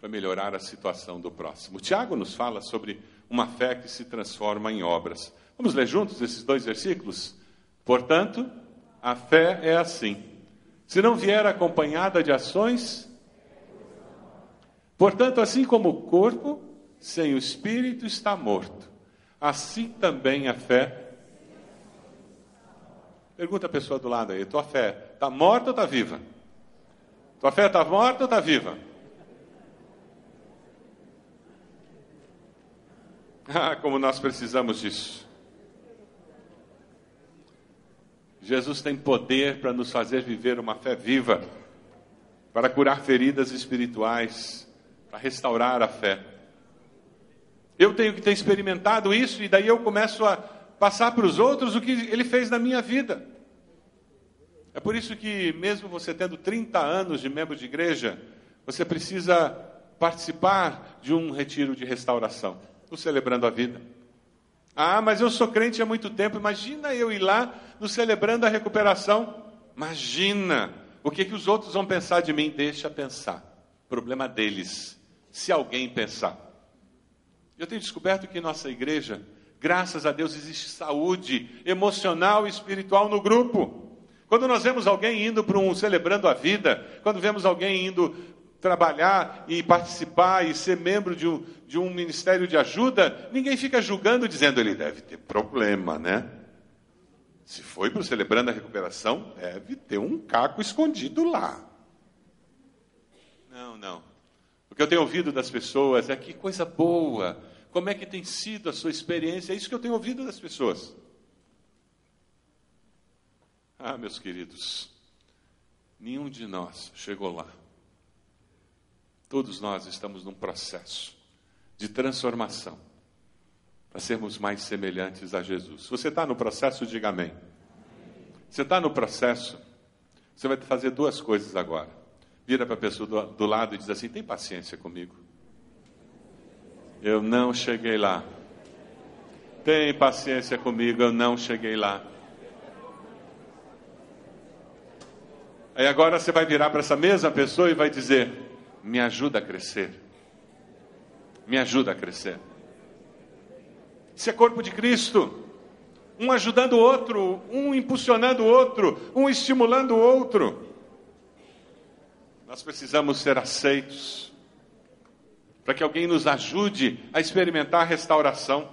para melhorar a situação do próximo. O Tiago nos fala sobre uma fé que se transforma em obras. Vamos ler juntos esses dois versículos? Portanto, a fé é assim. Se não vier acompanhada de ações, portanto, assim como o corpo sem o espírito está morto, assim também a fé. Pergunta a pessoa do lado aí, tua fé está morta ou está viva? Tua fé está morta ou está viva? Ah, como nós precisamos disso. Jesus tem poder para nos fazer viver uma fé viva, para curar feridas espirituais, para restaurar a fé. Eu tenho que ter experimentado isso e daí eu começo a passar para os outros o que ele fez na minha vida. É por isso que mesmo você tendo trinta anos de membro de igreja, você precisa participar de um retiro de restauração, no Celebrando a Vida. Ah, mas eu sou crente há muito tempo, imagina eu ir lá no Celebrando a Recuperação. Imagina, o que, que os outros vão pensar de mim? Deixa pensar, problema deles, se alguém pensar. Eu tenho descoberto que nossa igreja, graças a Deus, existe saúde emocional e espiritual no grupo. Quando nós vemos alguém indo para um Celebrando a Vida, quando vemos alguém indo trabalhar e participar e ser membro de um, de um ministério de ajuda, ninguém fica julgando, dizendo, ele deve ter problema, né? Se foi para o Celebrando a Recuperação, deve ter um caco escondido lá. Não, não. O que eu tenho ouvido das pessoas é que coisa boa. Como é que tem sido a sua experiência? É isso que eu tenho ouvido das pessoas. Ah, meus queridos, nenhum de nós chegou lá. Todos nós estamos num processo de transformação para sermos mais semelhantes a Jesus. Se você está no processo, diga amém. Você está no processo, você vai fazer duas coisas agora. Vira para a pessoa do, do lado e diz assim: tem paciência comigo. Eu não cheguei lá. Tem paciência comigo, eu não cheguei lá. Aí agora você vai virar para essa mesma pessoa e vai dizer: me ajuda a crescer. Me ajuda a crescer. Isso é corpo de Cristo. Um ajudando o outro, um impulsionando o outro, um estimulando o outro. Nós precisamos ser aceitos para que alguém nos ajude a experimentar a restauração.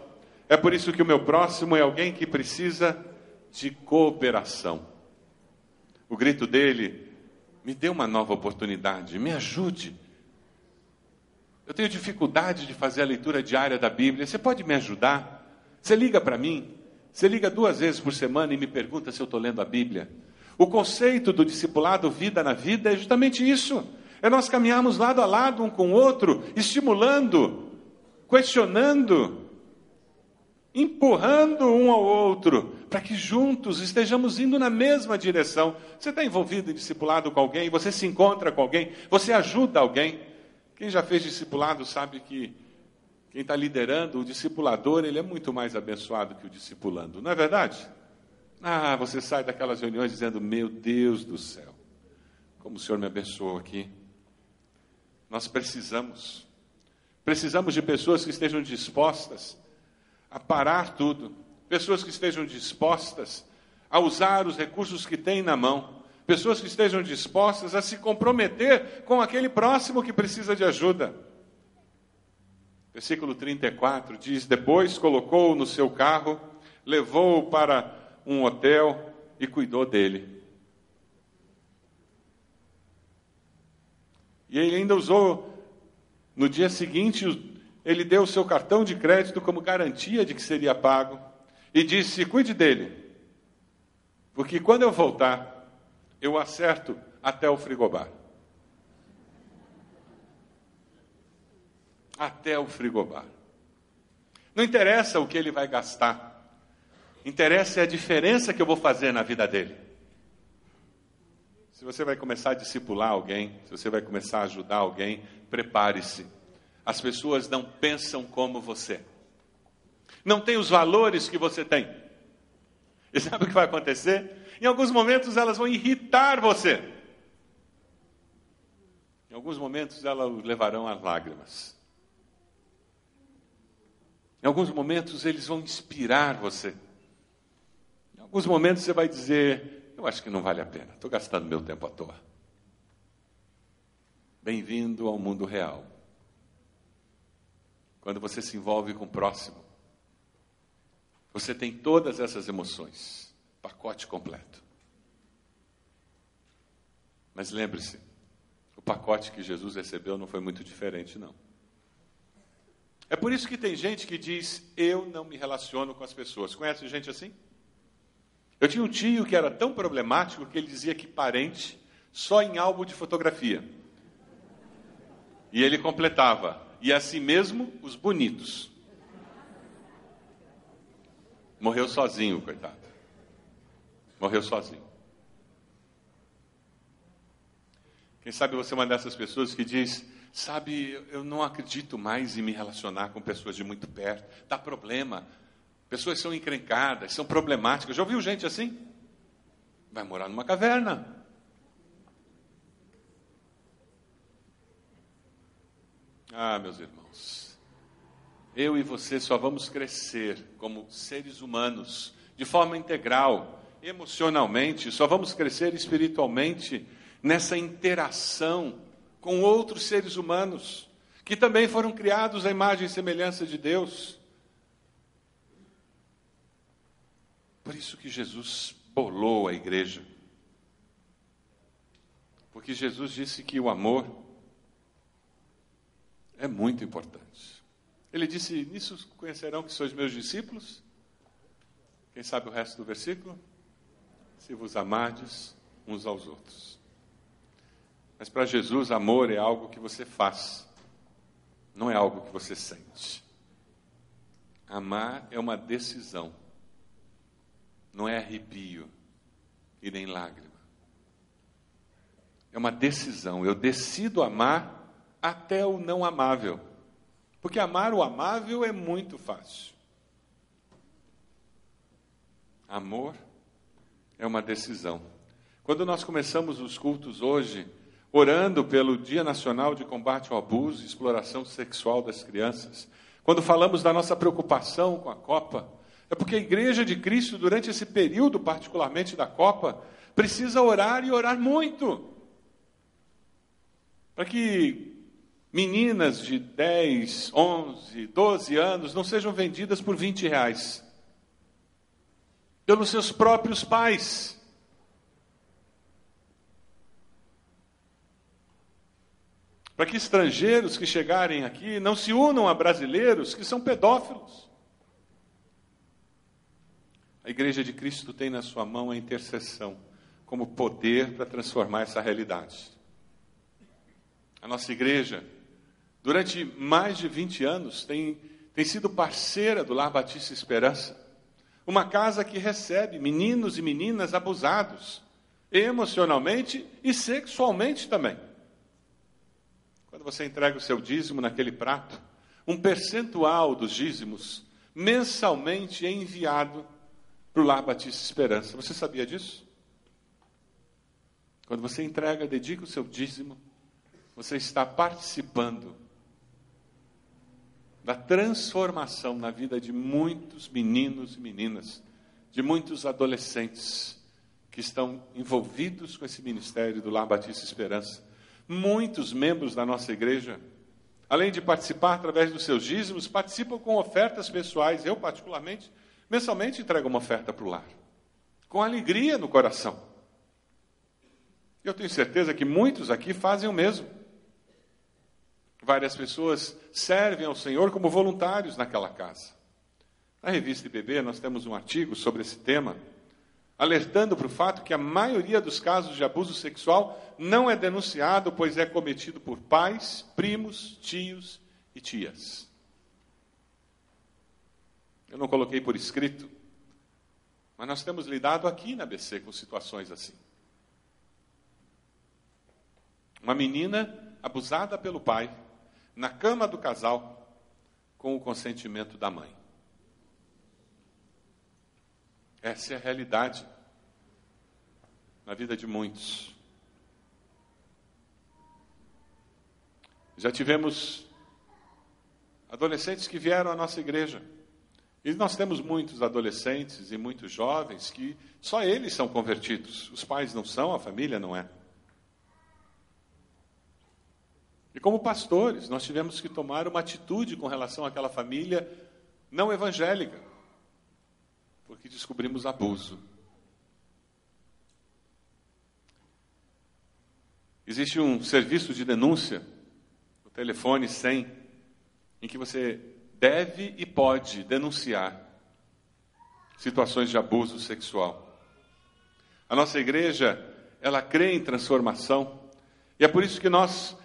É por isso que o meu próximo é alguém que precisa de cooperação. O grito dele: me dê uma nova oportunidade, me ajude. Eu tenho dificuldade de fazer a leitura diária da Bíblia, você pode me ajudar? Você liga para mim, você liga duas vezes por semana e me pergunta se eu estou lendo a Bíblia. O conceito do discipulado Vida na Vida é justamente isso. É nós caminharmos lado a lado um com o outro, estimulando, questionando, empurrando um ao outro, para que juntos estejamos indo na mesma direção. Você está envolvido em discipulado com alguém, você se encontra com alguém, você ajuda alguém. Quem já fez discipulado sabe que quem está liderando, o discipulador, ele é muito mais abençoado que o discipulando, não é verdade? Ah, você sai daquelas reuniões dizendo: meu Deus do céu, como o Senhor me abençoou aqui. Nós precisamos, precisamos de pessoas que estejam dispostas a parar tudo, pessoas que estejam dispostas a usar os recursos que têm na mão, pessoas que estejam dispostas a se comprometer com aquele próximo que precisa de ajuda. Versículo trinta e quatro diz: depois colocou-o no seu carro, levou-o para um hotel e cuidou dele. E ele ainda usou, no dia seguinte, ele deu o seu cartão de crédito como garantia de que seria pago. E disse: cuide dele, porque quando eu voltar, eu acerto até o frigobar. Até o frigobar. Não interessa o que ele vai gastar. Interessa é a diferença que eu vou fazer na vida dele. Se você vai começar a discipular alguém, se você vai começar a ajudar alguém, prepare-se. As pessoas não pensam como você. Não têm os valores que você tem. E sabe o que vai acontecer? Em alguns momentos elas vão irritar você. Em alguns momentos elas levarão às lágrimas. Em alguns momentos eles vão inspirar você. Em alguns momentos você vai dizer: eu acho que não vale a pena, estou gastando meu tempo à toa. Bem-vindo ao mundo real. Quando você se envolve com o próximo, você tem todas essas emoções, pacote completo. Mas lembre-se, o pacote que Jesus recebeu não foi muito diferente, não. É por isso que tem gente que diz: eu não me relaciono com as pessoas. Conhece gente assim? Eu tinha um tio que era tão problemático que ele dizia que parente só em álbum de fotografia. E ele completava: e assim mesmo, os bonitos. Morreu sozinho, coitado. Morreu sozinho. Quem sabe você é uma dessas pessoas que diz: sabe, eu não acredito mais em me relacionar com pessoas de muito perto, dá problema. Pessoas são encrencadas, são problemáticas. Já ouviu gente assim? Vai morar numa caverna. Ah, meus irmãos, eu e você só vamos crescer como seres humanos, de forma integral, emocionalmente, só vamos crescer espiritualmente nessa interação com outros seres humanos, que também foram criados à imagem e semelhança de Deus. Por isso que Jesus bolou a igreja. Porque Jesus disse que o amor é muito importante. Ele disse, nisso conhecerão que sois meus discípulos. Quem sabe o resto do versículo? Se vos amardes uns aos outros. Mas para Jesus, amor é algo que você faz, não é algo que você sente. Amar é uma decisão, não é arrepio e nem lágrima. É uma decisão, eu decido amar até o não amável. Porque amar o amável é muito fácil. Amor é uma decisão. Quando nós começamos os cultos hoje, orando pelo Dia Nacional de Combate ao Abuso e Exploração Sexual das Crianças, quando falamos da nossa preocupação com a Copa, é porque a Igreja de Cristo, durante esse período, particularmente da Copa, precisa orar e orar muito. Para que meninas de dez, onze, doze anos não sejam vendidas por vinte reais. Pelos seus próprios pais. Para que estrangeiros que chegarem aqui não se unam a brasileiros que são pedófilos. A Igreja de Cristo tem na sua mão a intercessão como poder para transformar essa realidade. A nossa igreja, durante mais de vinte anos, tem, tem sido parceira do Lar Batista Esperança. Uma casa que recebe meninos e meninas abusados, emocionalmente e sexualmente também. Quando você entrega o seu dízimo naquele prato, um percentual dos dízimos mensalmente é enviado para o Lar Batista Esperança. Você sabia disso? Quando você entrega, dedica o seu dízimo, você está participando da transformação na vida de muitos meninos e meninas, de muitos adolescentes que estão envolvidos com esse ministério do Lar Batista Esperança. Muitos membros da nossa igreja, além de participar através dos seus dízimos, participam com ofertas pessoais. Eu, particularmente, mensalmente entrego uma oferta para o lar, com alegria no coração. Eu tenho certeza que muitos aqui fazem o mesmo. Várias pessoas servem ao Senhor como voluntários naquela casa. Na revista I B B, nós temos um artigo sobre esse tema, alertando para o fato que a maioria dos casos de abuso sexual não é denunciado, pois é cometido por pais, primos, tios e tias. Eu não coloquei por escrito, mas nós temos lidado aqui na A B C com situações assim. Uma menina abusada pelo pai, na cama do casal, com o consentimento da mãe. Essa é a realidade na vida de muitos. Já tivemos adolescentes que vieram à nossa igreja. E nós temos muitos adolescentes e muitos jovens que só eles são convertidos. Os pais não são, a família não é. E como pastores, nós tivemos que tomar uma atitude com relação àquela família não evangélica. Porque descobrimos abuso. Existe um serviço de denúncia, o telefone cem, em que você deve e pode denunciar situações de abuso sexual. A nossa igreja, ela crê em transformação, e é por isso que nós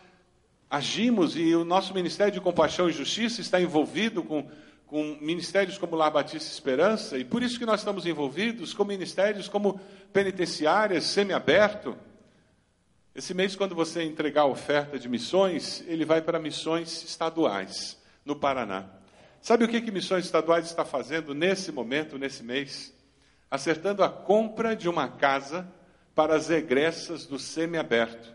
agimos, e o nosso Ministério de Compaixão e Justiça está envolvido com... com ministérios como Lar Batista Esperança, e por isso que nós estamos envolvidos com ministérios como penitenciárias, semiaberto. Esse mês, quando você entregar a oferta de missões, ele vai para Missões Estaduais, no Paraná. Sabe o que, que Missões Estaduais está fazendo nesse momento, nesse mês? Acertando a compra de uma casa para as egressas do semiaberto.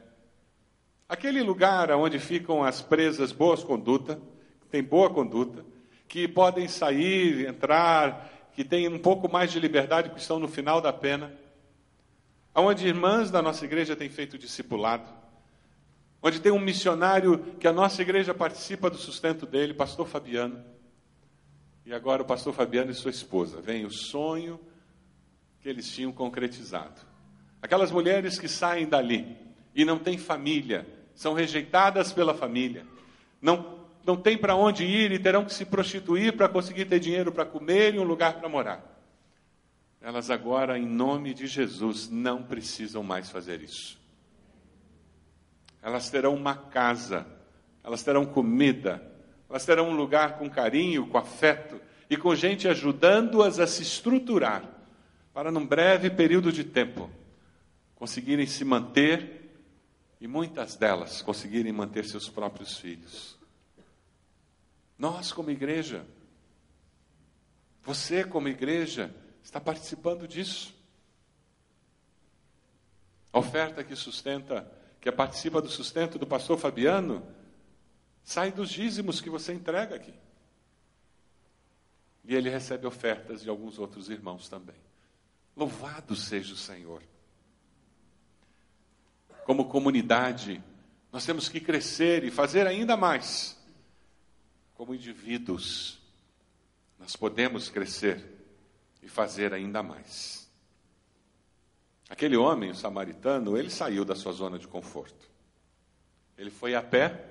Aquele lugar onde ficam as presas boas conduta, tem boa conduta, que podem sair, entrar, que têm um pouco mais de liberdade, porque estão no final da pena. Onde irmãs da nossa igreja têm feito discipulado. Onde tem um missionário que a nossa igreja participa do sustento dele, pastor Fabiano. E agora o pastor Fabiano e sua esposa. Vem o sonho que eles tinham concretizado. Aquelas mulheres que saem dali e não têm família, são rejeitadas pela família, não não têm para onde ir e terão que se prostituir para conseguir ter dinheiro para comer e um lugar para morar. Elas agora, em nome de Jesus, não precisam mais fazer isso. Elas terão uma casa, elas terão comida, elas terão um lugar com carinho, com afeto e com gente ajudando-as a se estruturar para, num breve período de tempo, conseguirem se manter e muitas delas conseguirem manter seus próprios filhos. Nós, como igreja, você, como igreja, está participando disso. A oferta que sustenta, que participa do sustento do pastor Fabiano, sai dos dízimos que você entrega aqui. E ele recebe ofertas de alguns outros irmãos também. Louvado seja o Senhor. Como comunidade, nós temos que crescer e fazer ainda mais. Como indivíduos, nós podemos crescer e fazer ainda mais. Aquele homem, o samaritano, ele saiu da sua zona de conforto. Ele foi a pé,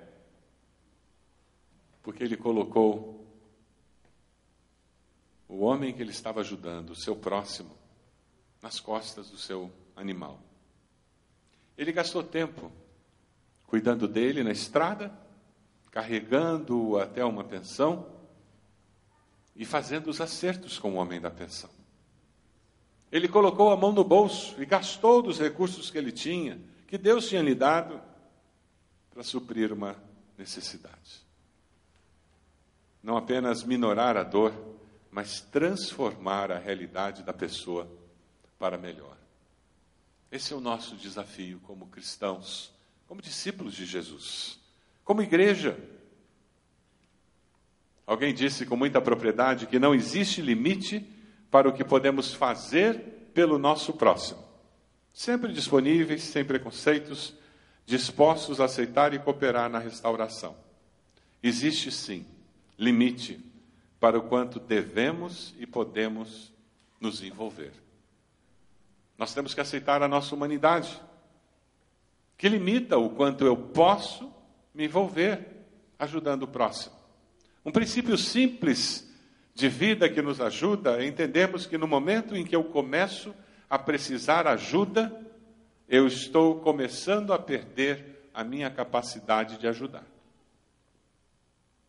porque ele colocou o homem que ele estava ajudando, o seu próximo, nas costas do seu animal. Ele gastou tempo cuidando dele na estrada, carregando-o até uma pensão, e fazendo os acertos com o homem da pensão. Ele colocou a mão no bolso e gastou dos recursos que ele tinha, que Deus tinha lhe dado, para suprir uma necessidade. Não apenas minorar a dor, mas transformar a realidade da pessoa para melhor. Esse é o nosso desafio como cristãos, como discípulos de Jesus, como igreja. Alguém disse com muita propriedade que não existe limite para o que podemos fazer pelo nosso próximo. Sempre disponíveis, sem preconceitos, dispostos a aceitar e cooperar na restauração. Existe sim limite para o quanto devemos e podemos nos envolver. Nós temos que aceitar a nossa humanidade, que limita o quanto eu posso me envolver ajudando o próximo. Um princípio simples de vida que nos ajuda a entendermos que no momento em que eu começo a precisar ajuda, eu estou começando a perder a minha capacidade de ajudar.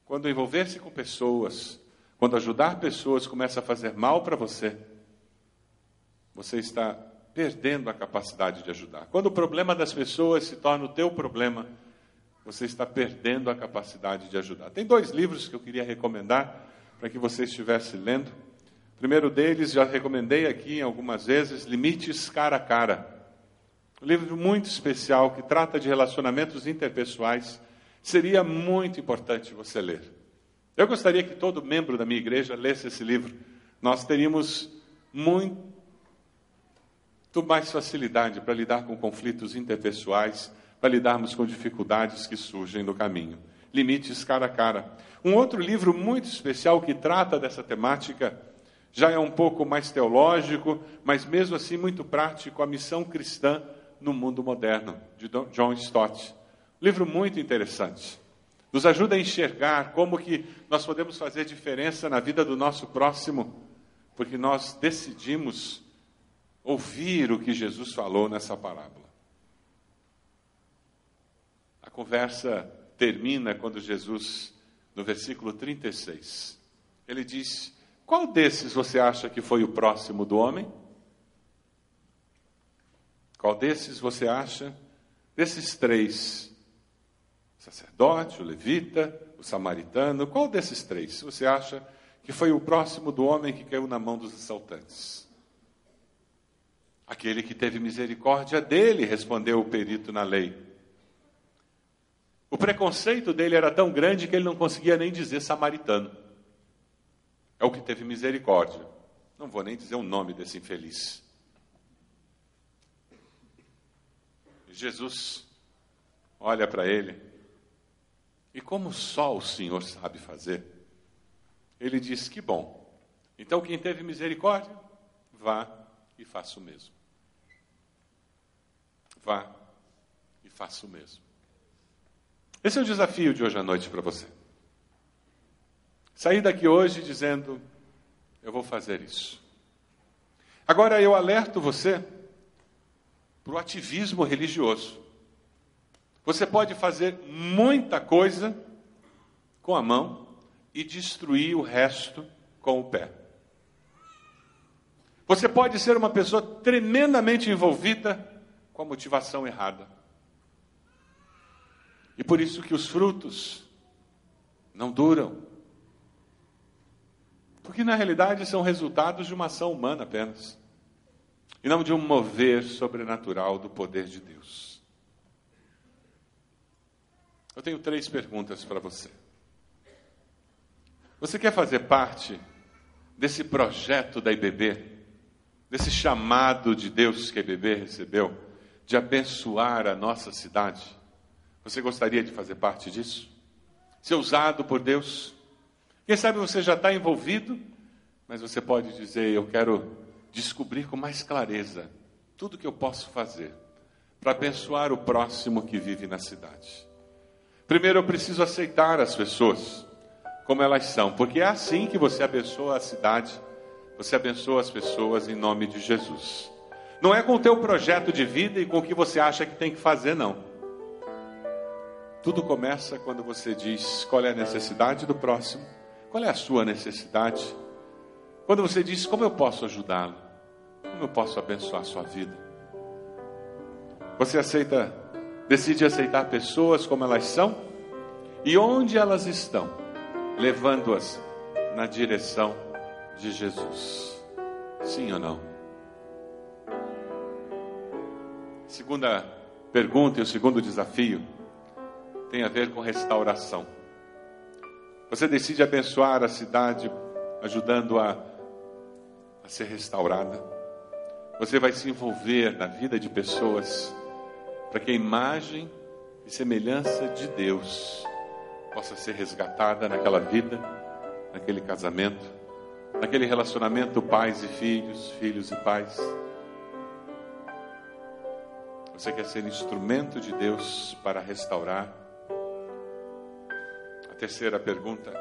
Quando envolver-se com pessoas, quando ajudar pessoas começa a fazer mal para você, você está perdendo a capacidade de ajudar. Quando o problema das pessoas se torna o teu problema, você está perdendo a capacidade de ajudar. Tem dois livros que eu queria recomendar para que você estivesse lendo. O primeiro deles, já recomendei aqui algumas vezes, Limites Cara a Cara. Um livro muito especial que trata de relacionamentos interpessoais. Seria muito importante você ler. Eu gostaria que todo membro da minha igreja lesse esse livro. Nós teríamos muito mais facilidade para lidar com conflitos interpessoais, para lidarmos com dificuldades que surgem no caminho. Limites Cara a Cara. Um outro livro muito especial que trata dessa temática, já é um pouco mais teológico, mas mesmo assim muito prático, A Missão Cristã no Mundo Moderno, de John Stott. Livro muito interessante. Nos ajuda a enxergar como que nós podemos fazer diferença na vida do nosso próximo, porque nós decidimos ouvir o que Jesus falou nessa parábola. A conversa termina quando Jesus, no versículo trinta e seis, ele diz: qual desses você acha que foi o próximo do homem? Qual desses você acha, desses três, o sacerdote, o levita, o samaritano, qual desses três você acha que foi o próximo do homem que caiu na mão dos assaltantes? Aquele que teve misericórdia dele, respondeu o perito na lei. O preconceito dele era tão grande que ele não conseguia nem dizer samaritano. É o que teve misericórdia. Não vou nem dizer o nome desse infeliz. Jesus olha para ele, e como só o Senhor sabe fazer, ele diz: que bom. Então quem teve misericórdia, vá e faça o mesmo. Vá e faça o mesmo. Esse é o desafio de hoje à noite para você. Saí daqui hoje dizendo, eu vou fazer isso. Agora eu alerto você para o ativismo religioso. Você pode fazer muita coisa com a mão e destruir o resto com o pé. Você pode ser uma pessoa tremendamente envolvida com a motivação errada. E por isso que os frutos não duram. Porque na realidade são resultados de uma ação humana apenas. E não de um mover sobrenatural do poder de Deus. Eu tenho três perguntas para você. Você quer fazer parte desse projeto da I B B? Desse chamado de Deus que a I B B recebeu, de abençoar a nossa cidade? Você gostaria de fazer parte disso? Ser usado por Deus? Quem sabe você já está envolvido, mas você pode dizer, eu quero descobrir com mais clareza tudo que eu posso fazer para abençoar o próximo que vive na cidade. Primeiro, eu preciso aceitar as pessoas como elas são, porque é assim que você abençoa a cidade. Você abençoa as pessoas em nome de Jesus. Não é com o teu projeto de vida e com o que você acha que tem que fazer, não. Tudo começa quando você diz qual é a necessidade do próximo, qual é a sua necessidade. Quando você diz como eu posso ajudá-lo, como eu posso abençoar a sua vida. Você aceita, decide aceitar pessoas como elas são e onde elas estão, levando-as na direção de Jesus. Sim ou não? Segunda pergunta e o segundo desafio tem a ver com restauração. Você decide abençoar a cidade, ajudando-a a ser restaurada. Você vai se envolver na vida de pessoas para que a imagem e semelhança de Deus possa ser resgatada naquela vida, naquele casamento, naquele relacionamento pais e filhos, filhos e pais. Você quer ser instrumento de Deus para restaurar. A terceira pergunta.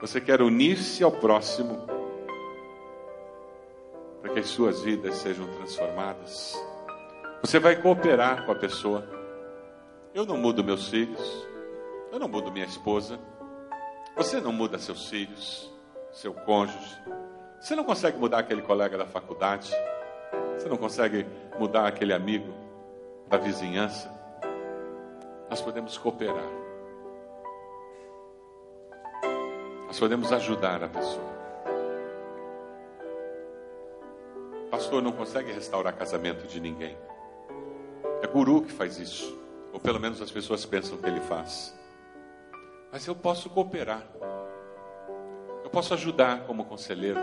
Você quer unir-se ao próximo para que as suas vidas sejam transformadas. Você vai cooperar com a pessoa. Eu não mudo meus filhos. Eu não mudo minha esposa. Você não muda seus filhos, seu cônjuge. Você não consegue mudar aquele colega da faculdade. Você não consegue mudar aquele amigo da vizinhança. Nós podemos cooperar. Nós podemos ajudar a pessoa. Pastor, não consegue restaurar casamento de ninguém. É guru que faz isso. Ou pelo menos as pessoas pensam que ele faz. Mas eu posso cooperar. Eu posso ajudar como conselheiro,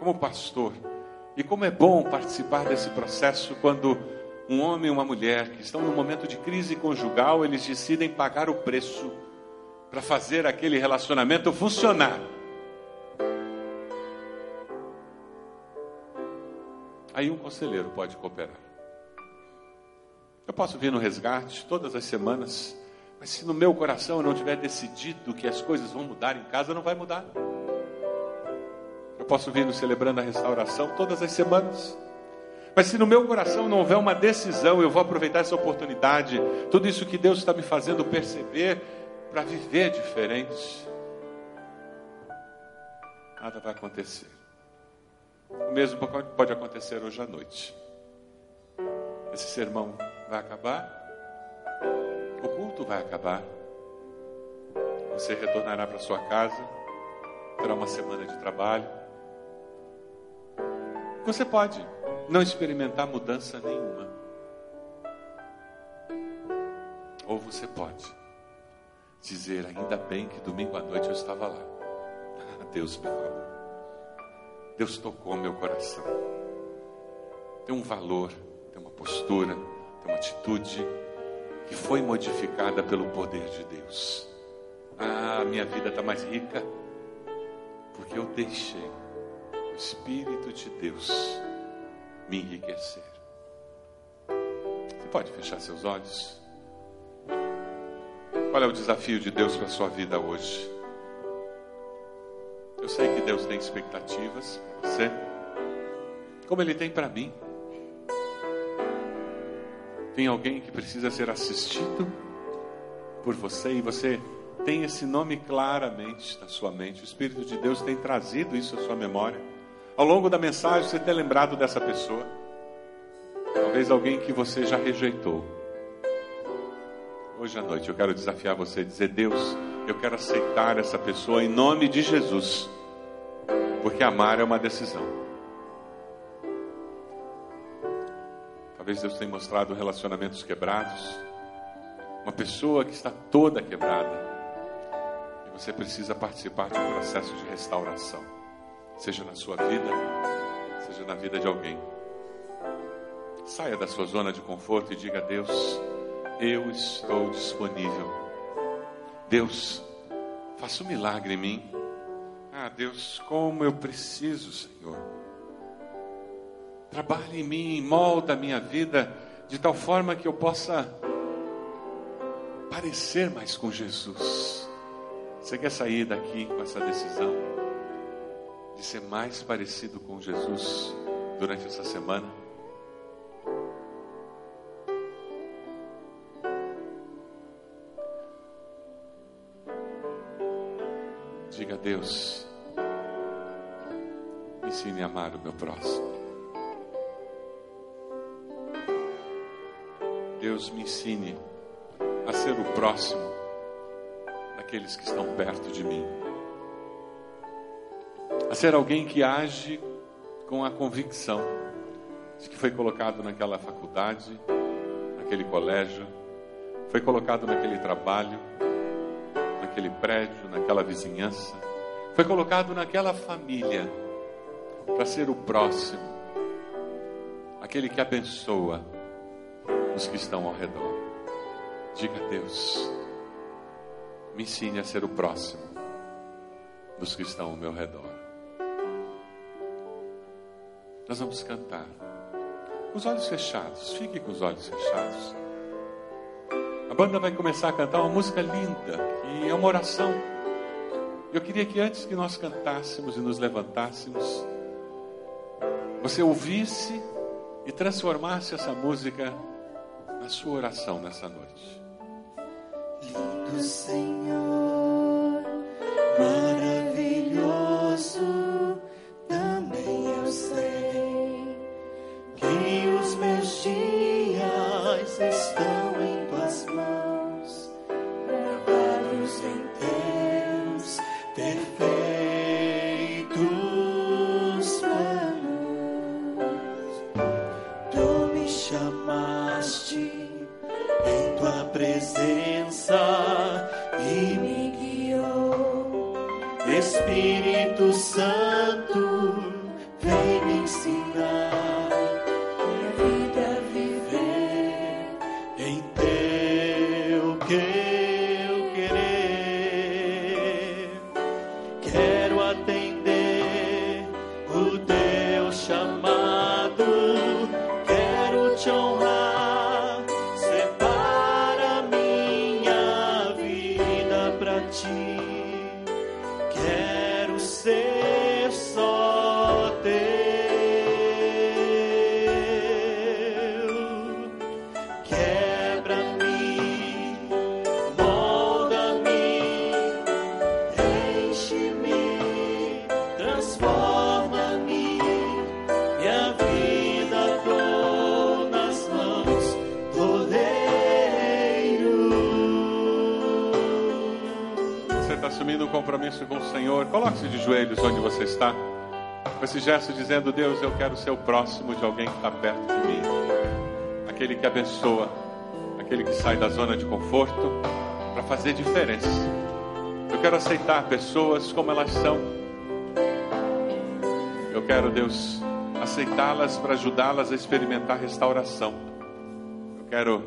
como pastor. E como é bom participar desse processo quando um homem e uma mulher que estão num momento de crise conjugal, eles decidem pagar o preço para fazer aquele relacionamento funcionar. Aí um conselheiro pode cooperar. Eu posso vir no resgate todas as semanas, mas se no meu coração eu não tiver decidido que as coisas vão mudar em casa, não vai mudar. Posso vir no Celebrando a Restauração todas as semanas. Mas se no meu coração não houver uma decisão, eu vou aproveitar essa oportunidade, tudo isso que Deus está me fazendo perceber, para viver diferente. Nada vai acontecer. O mesmo pode acontecer hoje à noite. Esse sermão vai acabar. O culto vai acabar. Você retornará para sua casa. Terá uma semana de trabalho. Você pode não experimentar mudança nenhuma. Ou você pode dizer, ainda bem que domingo à noite eu estava lá. Deus me falou. Deus tocou meu coração. Tem um valor, tem uma postura, tem uma atitude que foi modificada pelo poder de Deus. Ah, minha vida está mais rica porque eu deixei Espírito de Deus me enriquecer. Você pode fechar seus olhos? Qual é o desafio de Deus para a sua vida hoje? Eu sei que Deus tem expectativas para você, como Ele tem para mim. Tem alguém que precisa ser assistido por você e você tem esse nome claramente na sua mente. O Espírito de Deus tem trazido isso à sua memória. Ao longo da mensagem você tem lembrado dessa pessoa. Talvez alguém que você já rejeitou. Hoje à noite eu quero desafiar você a dizer: Deus, eu quero aceitar essa pessoa em nome de Jesus. Porque amar é uma decisão. Talvez Deus tenha mostrado relacionamentos quebrados. Uma pessoa que está toda quebrada. E você precisa participar de um processo de restauração. Seja na sua vida, seja na vida de alguém. Saia da sua zona de conforto e diga a Deus: eu estou disponível. Deus, faça um milagre em mim. Ah, Deus, como eu preciso, Senhor. Trabalhe em mim, molda a minha vida de tal forma que eu possa parecer mais com Jesus. Você quer sair daqui com essa decisão de ser mais parecido com Jesus durante essa semana? Diga a Deus: me ensine a amar o meu próximo. Deus, me ensine a ser o próximo daqueles que estão perto de mim. A ser alguém que age com a convicção de que foi colocado naquela faculdade, naquele colégio, foi colocado naquele trabalho, naquele prédio, naquela vizinhança, foi colocado naquela família para ser o próximo, aquele que abençoa os que estão ao redor. Diga a Deus: me ensine a ser o próximo dos que estão ao meu redor. Nós vamos cantar com os olhos fechados. Fique com os olhos fechados. A banda vai começar a cantar uma música linda, que é uma oração. Eu queria que antes que nós cantássemos e nos levantássemos, você ouvisse e transformasse essa música na sua oração nessa noite. Lindo Senhor, maravilhoso, também eu sei que os meus dias estão em tuas mãos, gravados em teus perfeitos planos. Tu me chamaste em tua presença e me guiou. Espírito Santo, vem me ensinar. Assumindo o compromisso com o Senhor, coloque-se de joelhos onde você está, com esse gesto dizendo: Deus, eu quero ser o próximo de alguém que está perto de mim, aquele que abençoa, aquele que sai da zona de conforto para fazer diferença. Eu quero aceitar pessoas como elas são. Eu quero, Deus, aceitá-las para ajudá-las a experimentar restauração. Eu quero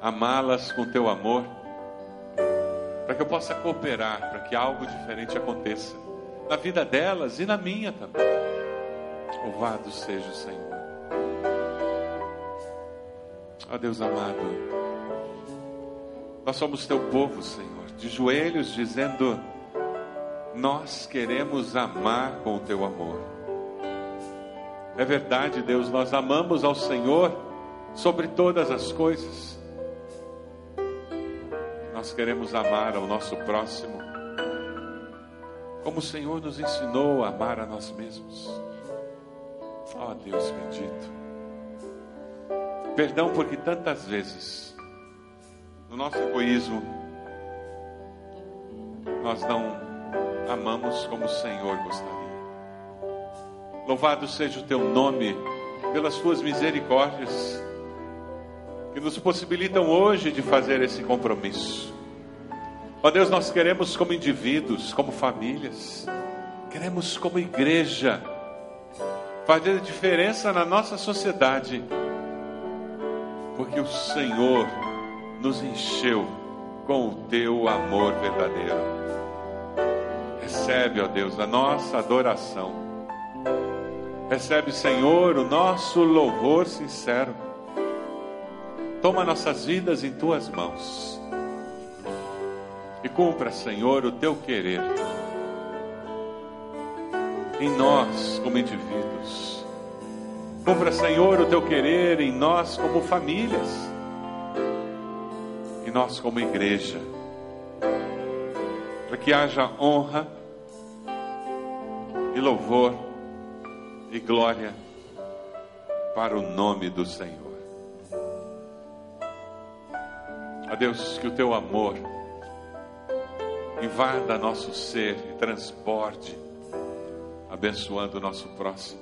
amá-las com teu amor, para que eu possa cooperar, para que algo diferente aconteça na vida delas e na minha também. Louvado seja o Senhor. Ó Deus amado, nós somos teu povo, Senhor, de joelhos dizendo: Nós queremos amar com o teu amor. É verdade, Deus, nós amamos ao Senhor sobre todas as coisas. Nós queremos amar ao nosso próximo, como o Senhor nos ensinou a amar a nós mesmos. Ó Deus bendito. Perdão porque tantas vezes, no nosso egoísmo, nós não amamos como o Senhor gostaria. Louvado seja o teu nome pelas tuas misericórdias que nos possibilitam hoje de fazer esse compromisso. Ó Deus, nós queremos como indivíduos, como famílias, queremos como igreja fazer a diferença na nossa sociedade, porque o Senhor nos encheu com o teu amor verdadeiro. Recebe, ó Deus, a nossa adoração. Recebe, Senhor, o nosso louvor sincero. Toma nossas vidas em tuas mãos. E cumpra, Senhor, o teu querer em nós como indivíduos. Cumpra, Senhor, o teu querer em nós como famílias. Em nós como igreja. Para que haja honra e louvor e glória para o nome do Senhor. Ó Deus, que o teu amor invada nosso ser e transporte, abençoando o nosso próximo.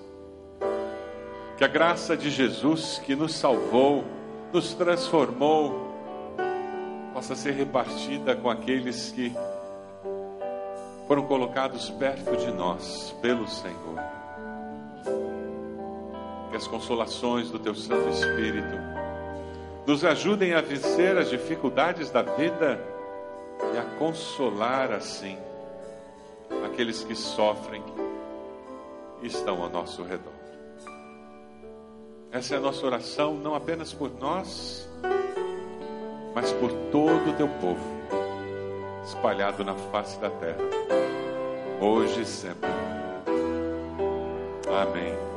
Que a graça de Jesus, que nos salvou, nos transformou, possa ser repartida com aqueles que foram colocados perto de nós pelo Senhor. Que as consolações do teu Santo Espírito nos ajudem a vencer as dificuldades da vida e a consolar assim aqueles que sofrem e estão ao nosso redor. Essa é a nossa oração, não apenas por nós, mas por todo o teu povo espalhado na face da terra, hoje e sempre. Amém.